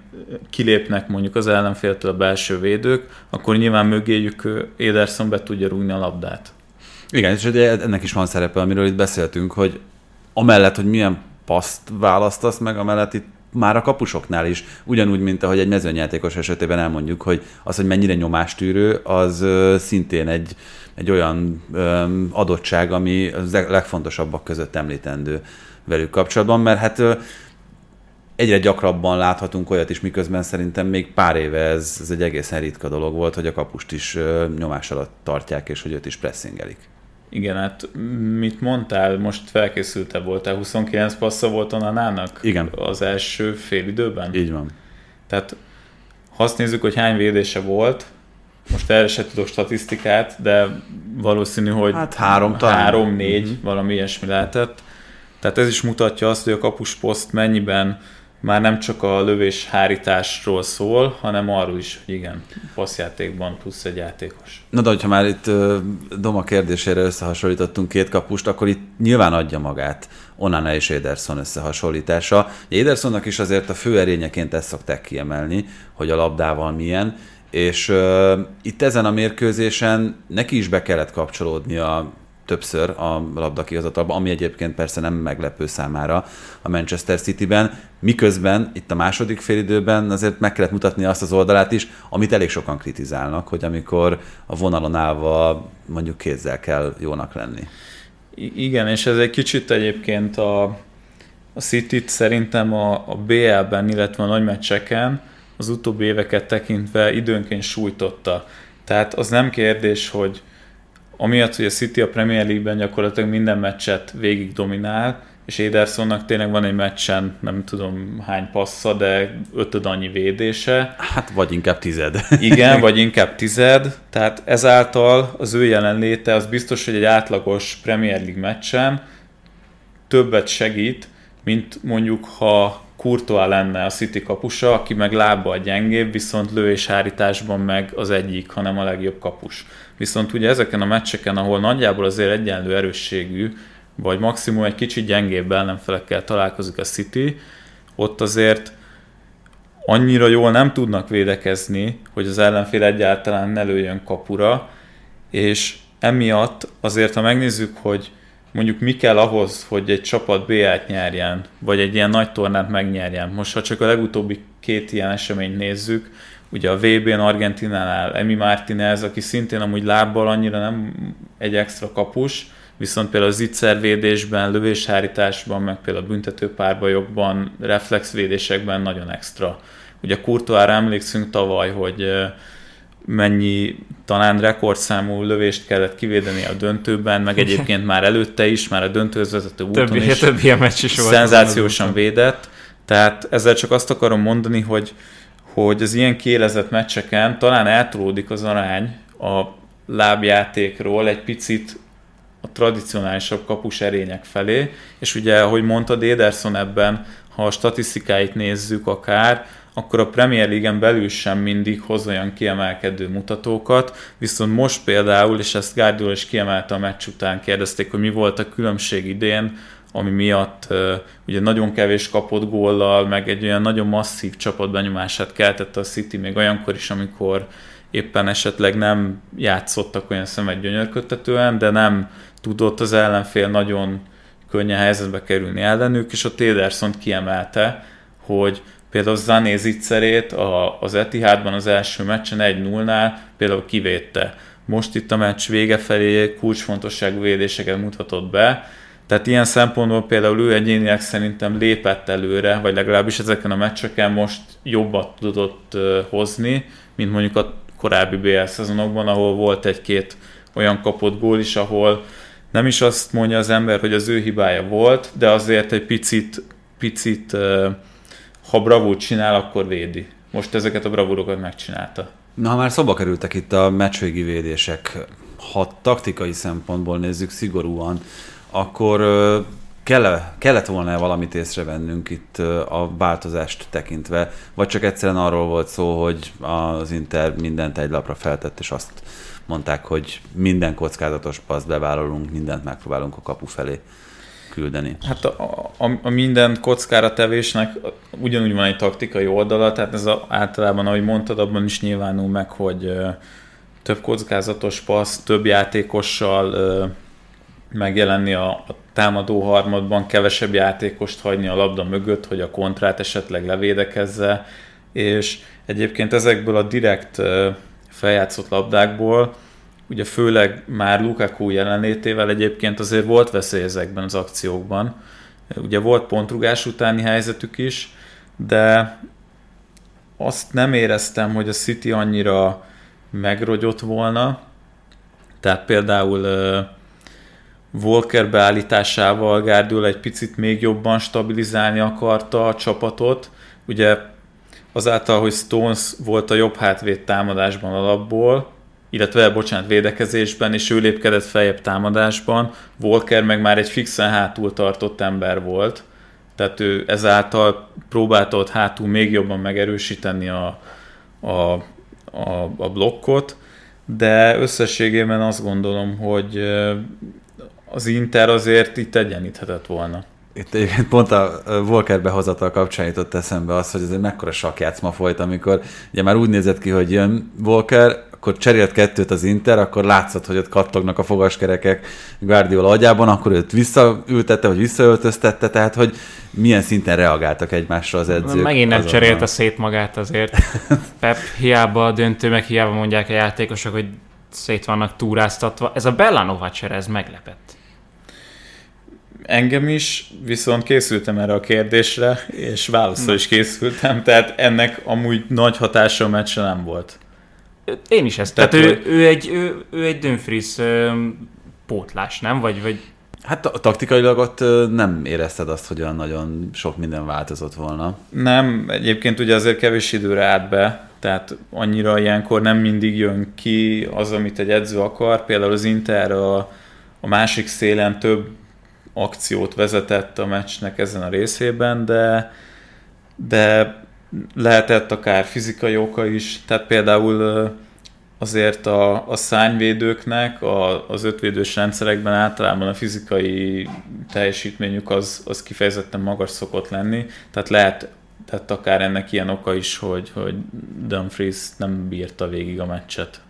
kilépnek mondjuk az ellenféltől a belső védők, akkor nyilván mögéjük Ederson be tudja rúgni a labdát. Igen, és ugye ennek is van szerepe, amiről itt beszéltünk, hogy amellett, hogy milyen paszt választasz meg, amellett itt már a kapusoknál is, ugyanúgy, mint ahogy egy mezőnyjátékos esetében elmondjuk, hogy az, hogy mennyire nyomástűrő, az szintén egy olyan adottság, ami a legfontosabbak között említendő velük kapcsolatban, mert hát egyre gyakrabban láthatunk olyat is, miközben szerintem még pár éve ez egy egészen ritka dolog volt, hogy a kapust is nyomás alatt tartják, és hogy őt is pressingelik. Igen, hát mit mondtál, most felkészülte voltál, 29 passza volt Onanának? Igen. Az első fél időben? Így van. Tehát ha azt nézzük, hogy hány védése volt, most erre se tudok statisztikát, de valószínű, hogy hát 3-4, valami ilyesmi lehetett. Tehát ez is mutatja azt, hogy a kapusposzt mennyiben már nem csak a lövéshárításról szól, hanem arról is, hogy igen, passzjátékban plusz egy játékos. Na de hogyha már itt Doma kérdésére összehasonlítottunk két kapust, akkor itt nyilván adja magát Onana és Ederson összehasonlítása. Edersonnak is azért a fő erényeként ezt szokták kiemelni, hogy a labdával milyen, és itt ezen a mérkőzésen neki is be kellett kapcsolódnia többször a labdakihozatalba, ami egyébként persze nem meglepő számára a Manchester Cityben, miközben itt a második félidőben azért meg kellett mutatni azt az oldalát is, amit elég sokan kritizálnak, hogy amikor a vonalon állva mondjuk kézzel kell jónak lenni. Igen, és ez egy kicsit egyébként a Cityt szerintem a BL-ben, illetve a nagymeccseken az utóbbi éveket tekintve időnként sújtotta. Tehát az nem kérdés, hogy amiatt, hogy a City a Premier League-ben gyakorlatilag minden meccset végig dominál, és Edersonnak tényleg van egy meccsen, nem tudom hány passza, de 5 annyi védése. Hát vagy inkább 10. Igen, vagy inkább 10. Tehát ezáltal az ő jelenléte az biztos, hogy egy átlagos Premier League meccsen többet segít, mint mondjuk ha Courtois lenne a City kapusa, aki meg lábbal gyengébb, viszont lövéshárításban meg az egyik, hanem a legjobb kapus. Viszont ugye ezeken a meccseken, ahol nagyjából azért egyenlő erősségű, vagy maximum egy kicsit gyengébb ellenfelekkel találkozik a City, ott azért annyira jól nem tudnak védekezni, hogy az ellenfél egyáltalán ne lőjön kapura, és emiatt azért, ha megnézzük, hogy mondjuk mi kell ahhoz, hogy egy csapat BL-t nyerjen, vagy egy ilyen nagy tornát megnyerjen. Most, ha csak a legutóbbi 2 ilyen eseményt nézzük, ugye a VB-n Argentinánál Emi Martinez, aki szintén amúgy lábbal annyira nem egy extra kapus, viszont például az ittszervédésben, lövéshárításban, meg például a büntetőpárbajokban, reflexvédésekben nagyon extra. Ugye Courtois-ra emlékszünk tavaly, hogy mennyi talán rekordszámú lövést kellett kivédeni a döntőben, meg egyébként már előtte is, már a döntőhöz vezető úton is szenzációsan védett. Tehát ezzel csak azt akarom mondani, hogy az ilyen kiélezett meccseken talán eltolódik az arány a lábjátékról egy picit a tradicionálisabb kapus erények felé, és ugye, ahogy mondtad, Ederson ebben, ha a statisztikáit nézzük akár, akkor a Premier League-en belül sem mindig hoz olyan kiemelkedő mutatókat, viszont most például, és ezt Gárdiola is kiemelte a meccs után, kérdezték, hogy mi volt a különbség idén, ami miatt ugye nagyon kevés kapott góllal, meg egy olyan nagyon masszív csapatbenyomását keltette a City még olyankor is, amikor éppen esetleg nem játszottak olyan szemet gyönyörködtetően, de nem tudott az ellenfél nagyon könnyen helyzetbe kerülni ellenük, és a Edersont kiemelte, hogy például Zané zicserét az Etihadban az első meccsen 1-0-nál például kivédte. Most itt a meccs vége felé kulcsfontosságú védéseket mutatott be, tehát ilyen szempontból például ő egyénileg szerintem lépett előre, vagy legalábbis ezeken a meccseken most jobbat tudott hozni, mint mondjuk a korábbi BL szezonokban, ahol volt 1-2 olyan kapott gól is, ahol nem is azt mondja az ember, hogy az ő hibája volt, de azért egy picit ha bravúrt csinál, akkor védi. Most ezeket a bravúrokat megcsinálta. Na, ha már szóba kerültek itt a meccsvégi védések, ha taktikai szempontból nézzük szigorúan, akkor kellett volna valamit észrevennünk itt a változást tekintve, vagy csak egyszerűen arról volt szó, hogy az Inter mindent egy lapra feltett, és azt mondták, hogy minden kockázatos paszt bevállalunk, mindent megpróbálunk a kapu felé küldeni. Hát a minden kockára tevésnek ugyanúgy van egy taktikai oldala, tehát ez általában, ahogy mondtad, abban is nyilvánul meg, hogy több kockázatos passz, több játékossal megjelenni a támadó harmadban, kevesebb játékost hagyni a labda mögött, hogy a kontrát esetleg levédekezze, és egyébként ezekből a direkt feljátszott labdákból, ugye főleg már Lukaku jelenlétével egyébként azért volt veszély ezekben az akciókban. Ugye volt pontrugás utáni helyzetük is, de azt nem éreztem, hogy a City annyira megrogyott volna. Tehát például Walker beállításával Gárdiola egy picit még jobban stabilizálni akarta a csapatot. Ugye azáltal, hogy Stones volt a jobb hátvéd támadásban alapból, illetve, védekezésben, és ő lépkedett feljebb támadásban, Walker meg már egy fixen hátul tartott ember volt, tehát ő ezáltal próbálta ott hátul még jobban megerősíteni a blokkot, de összességében azt gondolom, hogy az Inter azért itt egyeníthetett volna. Itt egyébként pont a Walker behozatal kapcsán jutott eszembe az, hogy ez egy mekkora sakjátszma folyt, amikor ugye már úgy nézett ki, hogy jön Walker, akkor cserélt kettőt az Inter, akkor látszott, hogy ott kattognak a fogaskerekek Guardiola agyában, akkor őt visszaültette, vagy visszaöltöztette, tehát hogy milyen szinten reagáltak egymásra az edzők. Megint nem azonnal cserélte szét magát azért. Pep hiába a döntő, meg hiába mondják a játékosok, hogy szét vannak túráztatva. Ez a Bellanova csere, ez meglepett. Engem is, viszont készültem erre a kérdésre, és válaszol is készültem, tehát ennek amúgy nagy hatása a meccse nem volt. Én is ezt. Tehát ő egy Dumfries pótlás, nem? Vagy... Hát taktikailag ott nem érezted azt, hogy olyan nagyon sok minden változott volna. Nem, egyébként ugye azért kevés időre állt be, tehát annyira ilyenkor nem mindig jön ki az, amit egy edző akar. Például az Inter a másik szélen több akciót vezetett a meccsnek ezen a részében, de lehetett akár fizikai oka is, tehát például azért a szárnyvédőknek az ötvédős rendszerekben általában a fizikai teljesítményük az kifejezetten magas szokott lenni, tehát lehetett akár ennek ilyen oka is, hogy Dumfries nem bírta végig a meccset.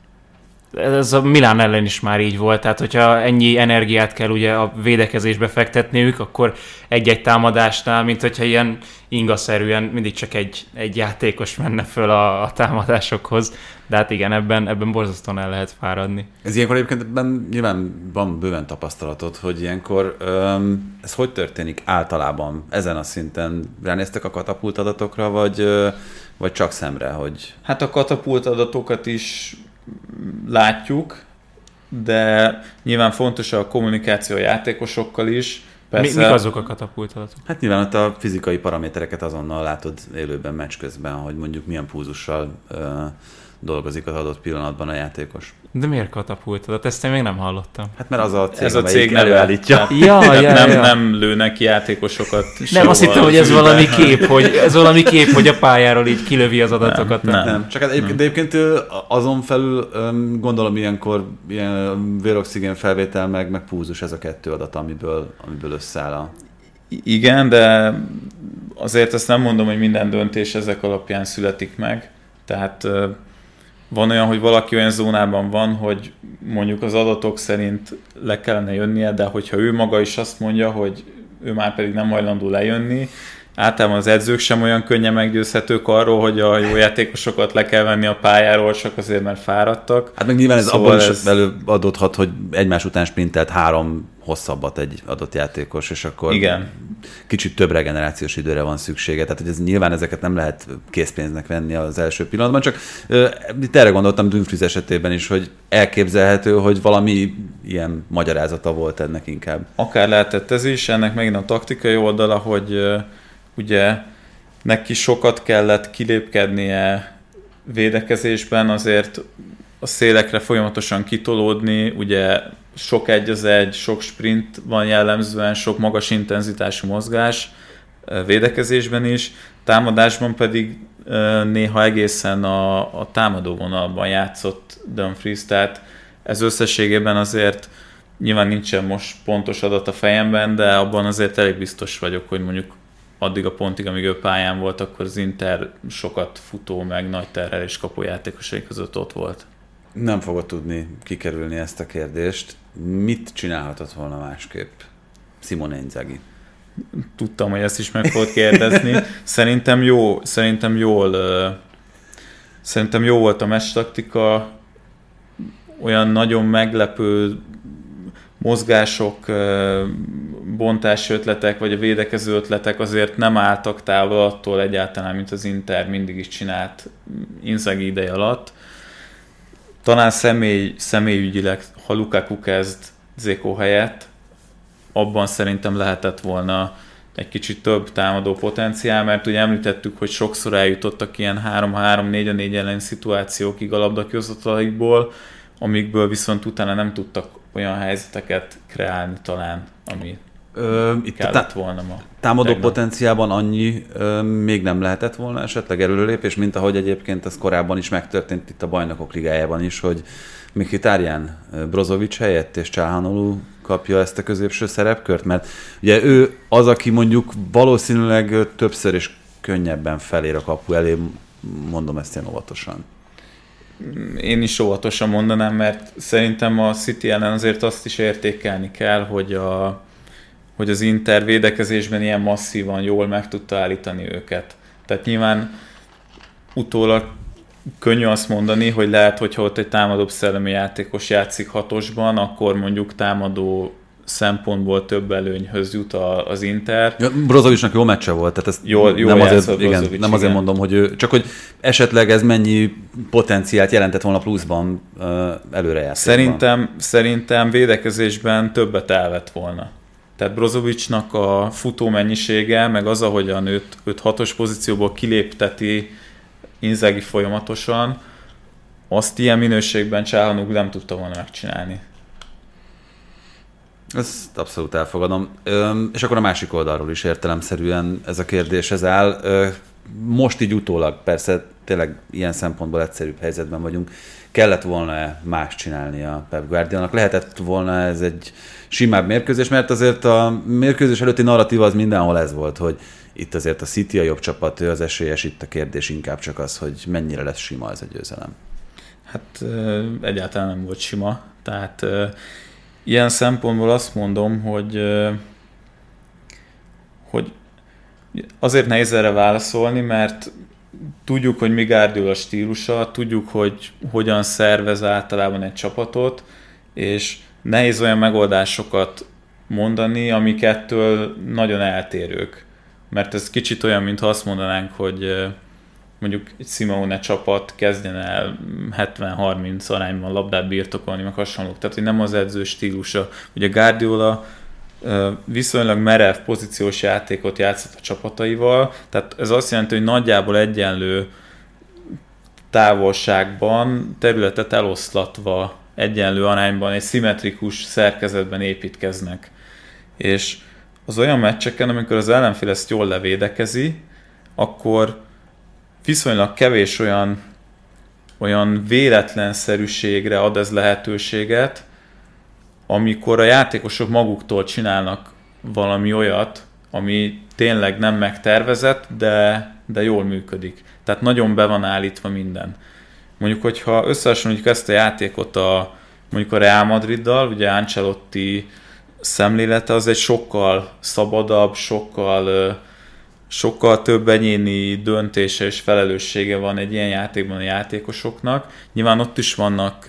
Ez a Milán ellen is már így volt, tehát hogyha ennyi energiát kell ugye a védekezésbe fektetniük, akkor egy-egy támadásnál, mint hogyha ilyen ingaszerűen mindig csak egy játékos menne föl a támadásokhoz, de hát igen, ebben borzasztóan el lehet fáradni. Ez ilyenkor egyébként nyilván van bőven tapasztalatod, hogy ilyenkor ez hogy történik általában ezen a szinten? Ránéztek a katapult adatokra, vagy csak szemre? Hogy... Hát a katapult adatokat is látjuk, de nyilván fontos a kommunikáció a játékosokkal is. Persze, mik azok a katapult adatok? Hát nyilván ott a fizikai paramétereket azonnal látod élőben meccs közben, hogy mondjuk milyen pulzussal dolgozik az adott pillanatban a játékos. De miért katapult adat? Ezt én még nem hallottam. Hát mert az a cég, ez a cég előállítja. Nem lőnek játékosokat. Nem, azt hittem, hogy ez valami kép, hogy a pályáról így kilövi az adatokat. Nem. Csak hát egyébként azon felül gondolom ilyenkor ilyen véroxigén felvétel meg pulzus, ez a kettő adat, amiből összeáll a... Igen, de azért ezt nem mondom, hogy minden döntés ezek alapján születik meg. Tehát van olyan, hogy valaki olyan zónában van, hogy mondjuk az adatok szerint le kellene jönnie, de hogyha ő maga is azt mondja, hogy ő már pedig nem hajlandó lejönni, általában az edzők sem olyan könnyen meggyőzhetők arról, hogy a jó játékosokat le kell venni a pályáról, csak azért, mert fáradtak. Hát meg nyilván ez szóval abban is belőadódhat, hogy egymás után sprintelt 3 hosszabbat egy adott játékos, és akkor igen, kicsit több regenerációs időre van szüksége. Tehát hogy ez, nyilván ezeket nem lehet készpénznek venni az első pillanatban, csak itt erre gondoltam Dumfries esetében is, hogy elképzelhető, hogy valami ilyen magyarázata volt ennek inkább. Akár lehetett ez is, ennek megint a taktikai oldala, hogy ugye neki sokat kellett kilépkednie védekezésben, azért a szélekre folyamatosan kitolódni, ugye sok egy az egy, sok sprint van jellemzően, sok magas intenzitású mozgás védekezésben is, támadásban pedig néha egészen a támadó vonalban játszott Dumfries, tehát Ez összességében azért nyilván nincsen most pontos adat a fejemben, de abban azért elég biztos vagyok, hogy mondjuk addig a pontig, amíg ő pályán volt, akkor az Inter sokat futó, meg nagy terhelés kapó játékosai között ott volt. Nem fogod tudni kikerülni ezt a kérdést. Mit csinálhatott volna másképp Simone Inzaghi? Tudtam, hogy ezt is meg fogod kérdezni. Szerintem jó volt a meccs taktika, olyan nagyon meglepő mozgások, bontási ötletek, vagy a védekező ötletek azért nem álltak távol attól egyáltalán, mint az Inter mindig is csinált Inzaghi ideje alatt. Talán személyügyileg, ha Lukaku kezd Džeko helyett, abban szerintem lehetett volna egy kicsit több támadó potenciál, mert ugye említettük, hogy sokszor eljutottak ilyen 3-3-4-4 elleni szituációkig a labdakihozatalaikból, amikből viszont utána nem tudtak olyan helyzeteket kreálni talán, ami kellett volna ma. Támadó potenciában annyi még nem lehetett volna esetleg előrelépés, mint ahogy egyébként ez korábban is megtörtént itt a Bajnokok Ligájában is, hogy Mkhitaryan Brozović helyett és Çalhanoğlu kapja ezt a középső szerepkört, mert ugye ő az, aki mondjuk valószínűleg többször és könnyebben felér a kapu elé, mondom ezt ilyen óvatosan. Én is óvatosan mondanám, mert szerintem a City ellen azért azt is értékelni kell, hogy hogy az Inter védekezésben ilyen masszívan jól meg tudta állítani őket. Tehát nyilván utólag könnyű azt mondani, hogy lehet, hogyha ott egy támadóbb szellemi játékos játszik hatosban, akkor mondjuk támadó szempontból több előnyhöz jut az Inter. Ja, Brozovićnak jó meccse volt, tehát ezt jól nem, azért, igen, nem azért mondom, hogy ő, csak hogy esetleg ez mennyi potenciált jelentett volna pluszban előrejátékban. Szerintem védekezésben többet elvett volna. Tehát Brozovićnak a futó mennyisége, meg az, ahogyan őt hatos pozícióból kilépteti Inzaghi folyamatosan, azt ilyen minőségben Çalhanoğlu nem tudta volna megcsinálni. Ezt abszolút elfogadom. És akkor a másik oldalról is értelemszerűen ez a kérdéshez áll. Most így utólag persze tényleg ilyen szempontból egyszerűbb helyzetben vagyunk. Kellett volna más csinálni a Pep Guardiolának? Lehetett volna ez egy simább mérkőzés, mert azért a mérkőzés előtti narratíva az mindenhol ez volt, hogy itt azért a City a jobb csapat, ő az esélyes, itt a kérdés inkább csak az, hogy mennyire lesz sima ez a győzelem. Hát egyáltalán nem volt sima, tehát ilyen szempontból azt mondom, hogy azért nehéz erre válaszolni, mert tudjuk, hogy mi Gárdiola stílusa, tudjuk, hogy hogyan szervez általában egy csapatot, és nehéz olyan megoldásokat mondani, amik ettől nagyon eltérők. Mert ez kicsit olyan, mintha azt mondanánk, hogy mondjuk egy Simeone csapat kezdjen el 70-30 arányban labdát birtokolni, meg hasonlók. Tehát, hogy nem az edző stílusa. Ugye Guardiola viszonylag merev pozíciós játékot játszott a csapataival, tehát ez azt jelenti, hogy nagyjából egyenlő távolságban területet eloszlatva egyenlő arányban egy szimmetrikus szerkezetben építkeznek. És az olyan meccseken, amikor az ellenfél ezt jól levédekezi, akkor viszonylag kevés olyan véletlenszerűségre ad ez lehetőséget, amikor a játékosok maguktól csinálnak valami olyat, ami tényleg nem megtervezett, de jól működik. Tehát nagyon be van állítva minden. Mondjuk, hogyha összehasonlítjuk ezt a játékot mondjuk a Real Madriddal, ugye Ancelotti szemlélete az egy sokkal szabadabb, sokkal több egyéni döntése és felelőssége van egy ilyen játékban a játékosoknak. Nyilván ott is vannak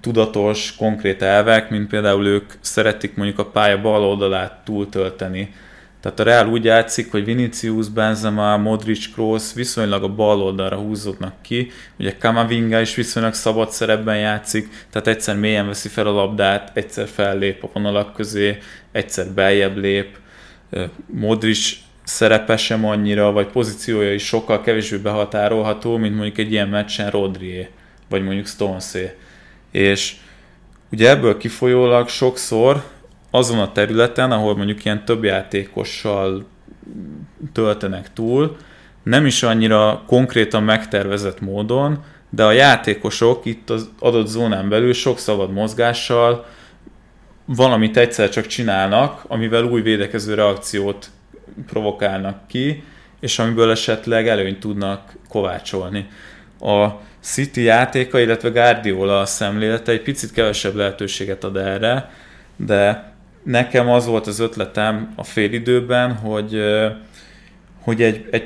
tudatos, konkrét elvek, mint például ők szeretik mondjuk a pálya bal oldalát túltölteni. Tehát a Real úgy játszik, hogy Vinicius, Benzema, Modric, Kroos viszonylag a bal oldalra húzódnak ki, ugye Camavinga is viszonylag szabad szerepben játszik, tehát egyszer mélyen veszi fel a labdát, egyszer fellép a vonalak közé, egyszer beljebb lép, Modric szerepe sem annyira, vagy pozíciója is sokkal kevésbé behatárolható, mint mondjuk egy ilyen meccsen Rodrié, vagy mondjuk Stonesé. És ugye ebből kifolyólag sokszor azon a területen, ahol mondjuk ilyen több játékossal töltenek túl, nem is annyira konkrétan megtervezett módon, de a játékosok itt az adott zónán belül sok szabad mozgással valamit egyszer csak csinálnak, amivel új védekező reakciót provokálnak ki, és amiből esetleg előnyt tudnak kovácsolni. A City játéka, illetve Guardiola szemlélete egy picit kevesebb lehetőséget ad erre, de nekem az volt az ötletem a félidőben, hogy egy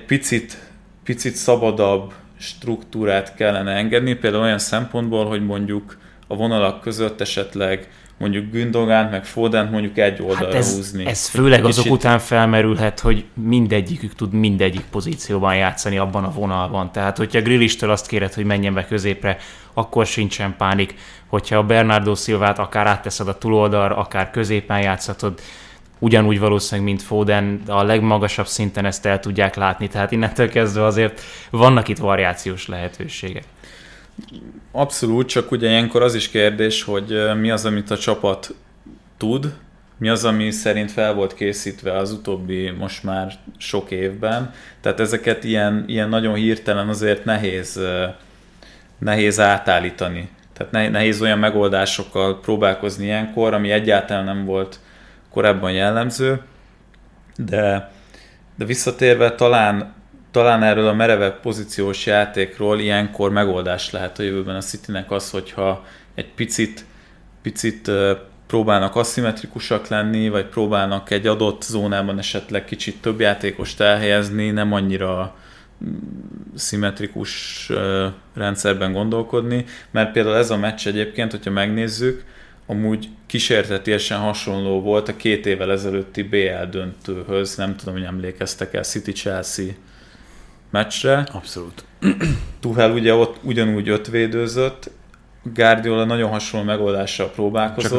picit szabadabb struktúrát kellene engedni, például olyan szempontból, hogy mondjuk a vonalak között esetleg mondjuk Gündogánt, meg Fodent mondjuk egy oldalra húzni. Ez főleg kicsit azok után felmerülhet, hogy mindegyikük tud mindegyik pozícióban játszani abban a vonalban. Tehát, hogyha Grillistől azt kéred, hogy menjen be középre, akkor sincsen pánik. Hogyha a Bernardo Silvát akár átteszed a túloldalra, akár középen játszhatod, ugyanúgy valószínűleg, mint Foden, a legmagasabb szinten ezt el tudják látni. Tehát innentől kezdve azért vannak itt variációs lehetőségek. Abszolút, csak ugye ilyenkor az is kérdés, hogy mi az, amit a csapat tud, mi az, ami szerint fel volt készítve az utóbbi most már sok évben. Tehát ezeket ilyen nagyon hirtelen azért nehéz átállítani. Tehát nehéz olyan megoldásokkal próbálkozni ilyenkor, ami egyáltalán nem volt korábban jellemző. De visszatérve talán erről a merevebb pozíciós játékról ilyenkor megoldás lehet a jövőben a Citynek az, hogyha egy picit próbálnak aszimmetrikusak lenni, vagy próbálnak egy adott zónában esetleg kicsit több játékost elhelyezni, nem annyira szimmetrikus rendszerben gondolkodni, mert például ez a meccs egyébként, hogyha megnézzük, amúgy kísértetiesen hasonló volt a 2 évvel ezelőtti BL döntőhöz, nem tudom, hogy emlékeztek el, City-Chelsea meccsre. Abszolút. Tuchel ugye ott ugyanúgy 5 védőzött, Guardiola nagyon hasonló megoldással próbálkozott.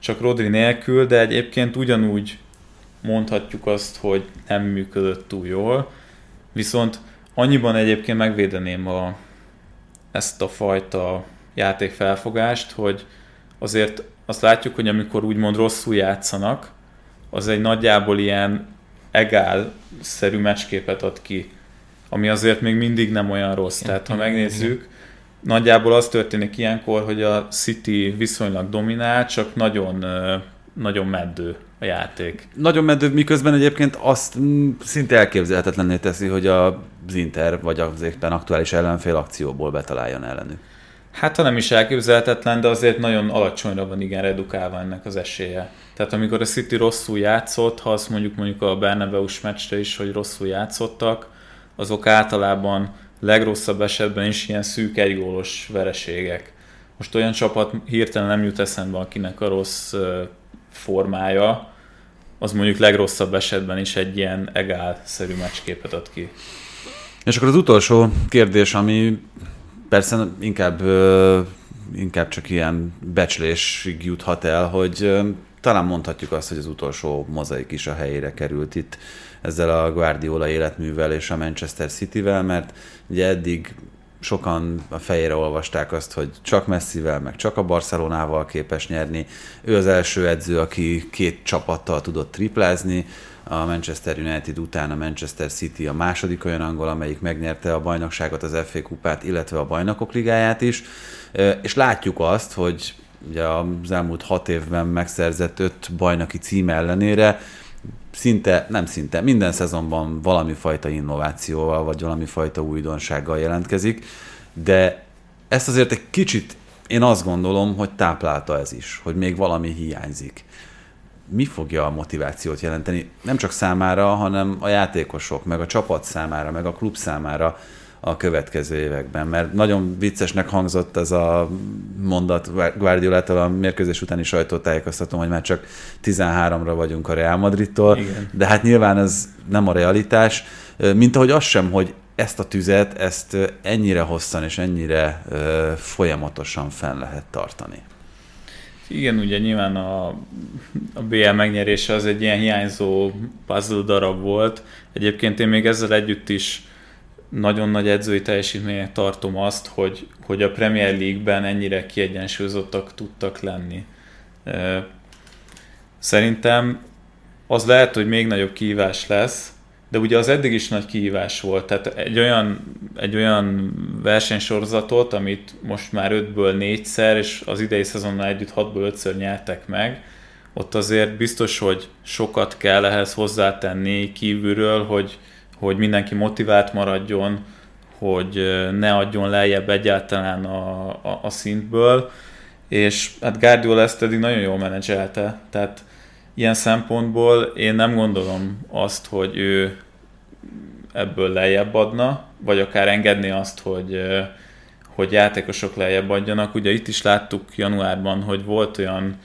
Csak Rodri nélkül, de egyébként ugyanúgy mondhatjuk azt, hogy nem működött túl jól. Viszont annyiban egyébként megvédeném ezt a fajta játékfelfogást, hogy azért azt látjuk, hogy amikor úgymond rosszul játszanak, az egy nagyjából ilyen egál-szerű meccsképet ad ki, ami azért még mindig nem olyan rossz. Tehát ha megnézzük, nagyjából az történik ilyenkor, hogy a City viszonylag dominál, csak nagyon, nagyon meddő a játék. Nagyon meddő, miközben egyébként azt szinte elképzelhetetlenné teszi, hogy az Inter vagy az éppen aktuális ellenfél akcióból betaláljon ellenük. Hát ha nem is elképzelhetetlen, de azért nagyon alacsonyra van igen redukálva ennek az esélye. Tehát amikor a City rosszul játszott, ha azt mondjuk a Bernabéus meccsre is, hogy rosszul játszottak, azok általában legrosszabb esetben is ilyen szűk egygólos vereségek. Most olyan csapat hirtelen nem jut eszembe, akinek a rossz formája, az mondjuk legrosszabb esetben is egy ilyen egál-szerű meccsképet ad ki. És akkor az utolsó kérdés, ami persze inkább csak ilyen becslésig juthat el, hogy talán mondhatjuk azt, hogy az utolsó mozaik is a helyére került itt ezzel a Guardiola életművel és a Manchester Cityvel, mert ugye eddig sokan a fejére olvasták azt, hogy csak Messivel, meg csak a Barcelonával képes nyerni. Ő az első edző, aki 2 csapattal tudott triplázni, a Manchester United után a Manchester City a második olyan angol, amelyik megnyerte a bajnokságot, az FA kupát, illetve a Bajnokok Ligáját is. És látjuk azt, hogy ugye az elmúlt 6 évben megszerzett 5 bajnoki cím ellenére minden szezonban valami fajta innovációval, vagy valami fajta újdonsággal jelentkezik, de ezt azért egy kicsit én azt gondolom, hogy táplálta ez is, hogy még valami hiányzik. Mi fogja a motivációt jelenteni? Nem csak számára, hanem a játékosok, meg a csapat számára, meg a klub számára a következő években. Mert nagyon viccesnek hangzott ez a mondat Guardiolától a mérkőzés utáni sajtótájékoztatón, hogy már csak 13-ra vagyunk a Real Madridtól, igen. De hát nyilván ez nem a realitás, mint ahogy az sem, hogy ezt a tüzet, ezt ennyire hosszan és ennyire folyamatosan fenn lehet tartani. Igen, ugye nyilván a BL megnyerése az egy ilyen hiányzó puzzle darab volt. Egyébként én még ezzel együtt is nagyon nagy edzői teljesítménynek tartom azt, hogy a Premier League-ben ennyire kiegyensúlyozottak tudtak lenni. Szerintem az lehet, hogy még nagyobb kihívás lesz, de ugye az eddig is nagy kihívás volt. Tehát egy olyan versenysorozatot, amit most már 5-ből 4-szer, és az idei szezonnal együtt 6-ből 5-ször nyertek meg, ott azért biztos, hogy sokat kell ehhez hozzátenni kívülről, hogy mindenki motivált maradjon, hogy ne adjon lejjebb egyáltalán a szintből, és hát Guardiola ezt eddig nagyon jól menedzselte, tehát ilyen szempontból én nem gondolom azt, hogy ő ebből lejjebb adna, vagy akár engedné azt, hogy játékosok lejjebb adjanak. Ugye itt is láttuk januárban, hogy volt olyan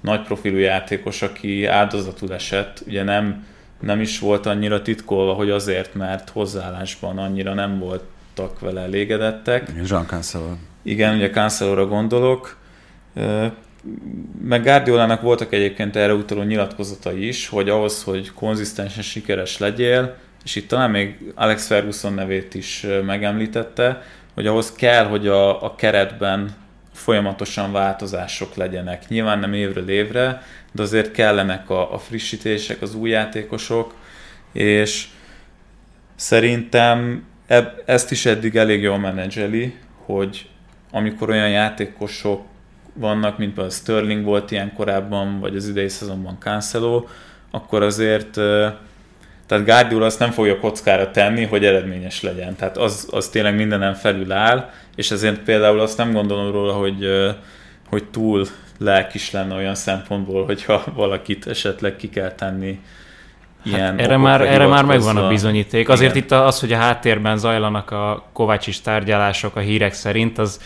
nagy profilú játékos, aki áldozatul esett, ugye nem is volt annyira titkolva, hogy azért, mert hozzáállásban annyira nem voltak vele elégedettek. João Cancelo. Igen, ugye Cancelóra gondolok. Meg Guardiolának voltak egyébként erre utaló nyilatkozatai is, hogy ahhoz, hogy konzisztensen sikeres legyél, és itt talán még Alex Ferguson nevét is megemlítette, hogy ahhoz kell, hogy a keretben folyamatosan változások legyenek. Nyilván nem évről évre, de azért kellenek a frissítések, az új játékosok, és szerintem ezt is eddig elég jól menedzseli, hogy amikor olyan játékosok vannak, mint például Sterling volt ilyen korábban, vagy az idei szezonban Cancelo, akkor azért tehát Guardiola azt nem fogja kockára tenni, hogy eredményes legyen. Tehát az tényleg mindenen felül áll, és ezért például azt nem gondolom róla, hogy túl lelkis lenne olyan szempontból, hogyha valakit esetleg ki kell tenni ilyen erre már megvan a bizonyíték. Igen. Azért itt az, hogy a háttérben zajlanak a Kovačić tárgyalások a hírek szerint, az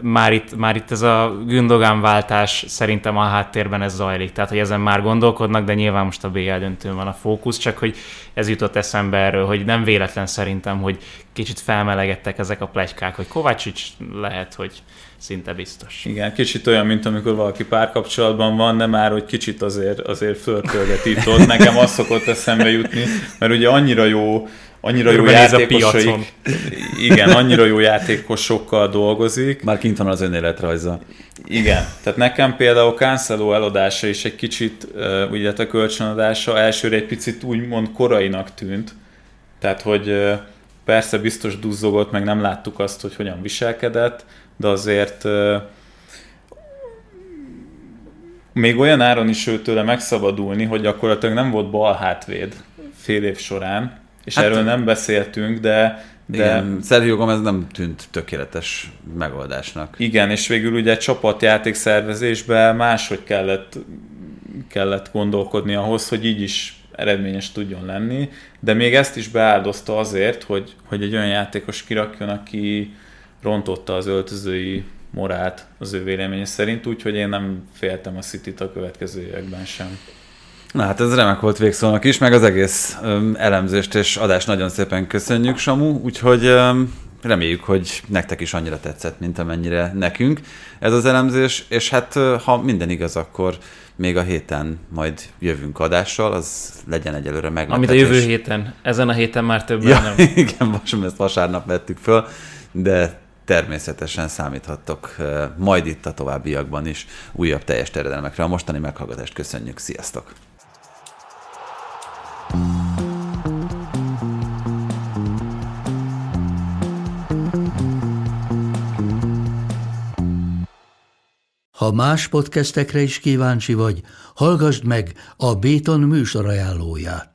már itt ez a Gündogan váltás szerintem a háttérben ez zajlik. Tehát, hogy ezen már gondolkodnak, de nyilván most a BL döntőn van a fókusz, csak hogy ez jutott eszembe erről, hogy nem véletlen szerintem, hogy kicsit felmelegettek ezek a pletykák, hogy Kovačić lehet, hogy szinte biztos. Igen, kicsit olyan, mint amikor valaki párkapcsolatban van, de már, hogy kicsit azért flörtölget itt ott. Nekem az szokott eszembe jutni, mert ugye annyira jó játékosaik. Igen, annyira jó játékosokkal dolgozik. Már kint van az önéletrajza. Igen, tehát nekem például Cancelo eladása is egy kicsit, ugye a kölcsönadása elsőre egy picit úgymond korainak tűnt. Tehát, hogy persze biztos duzzogott, meg nem láttuk azt, hogy hogyan viselkedett, de azért még olyan áron is őtőle megszabadulni, hogy gyakorlatilag nem volt bal hátvéd fél év során, és hát, erről nem beszéltünk, de Sergio Gomez nem tűnt tökéletes megoldásnak. Igen, és végül ugye csapatjáték szervezésben máshogy kellett gondolkodni ahhoz, hogy így is eredményes tudjon lenni, de még ezt is beáldozta azért, hogy egy olyan játékos kirakjon, aki rontotta az öltözői morált az ő véleménye szerint, úgyhogy én nem féltem a Cityt a következő években sem. Na hát ez remek volt végszónak is, meg az egész elemzést és adást nagyon szépen köszönjük, Samu, úgyhogy reméljük, hogy nektek is annyira tetszett, mint amennyire nekünk ez az elemzés, és hát ha minden igaz, akkor még a héten majd jövünk adással, az legyen egyelőre meglepetés. Amit a jövő héten, ezen a héten már többen nem. Igen, most ezt vasárnap vettük föl, de természetesen számíthattok majd itt a továbbiakban is újabb teljes terjedelmekre. A mostani meghallgatást köszönjük, sziasztok! Ha más podcastekre is kíváncsi vagy, hallgassd meg a Béton műsor ajánlóját.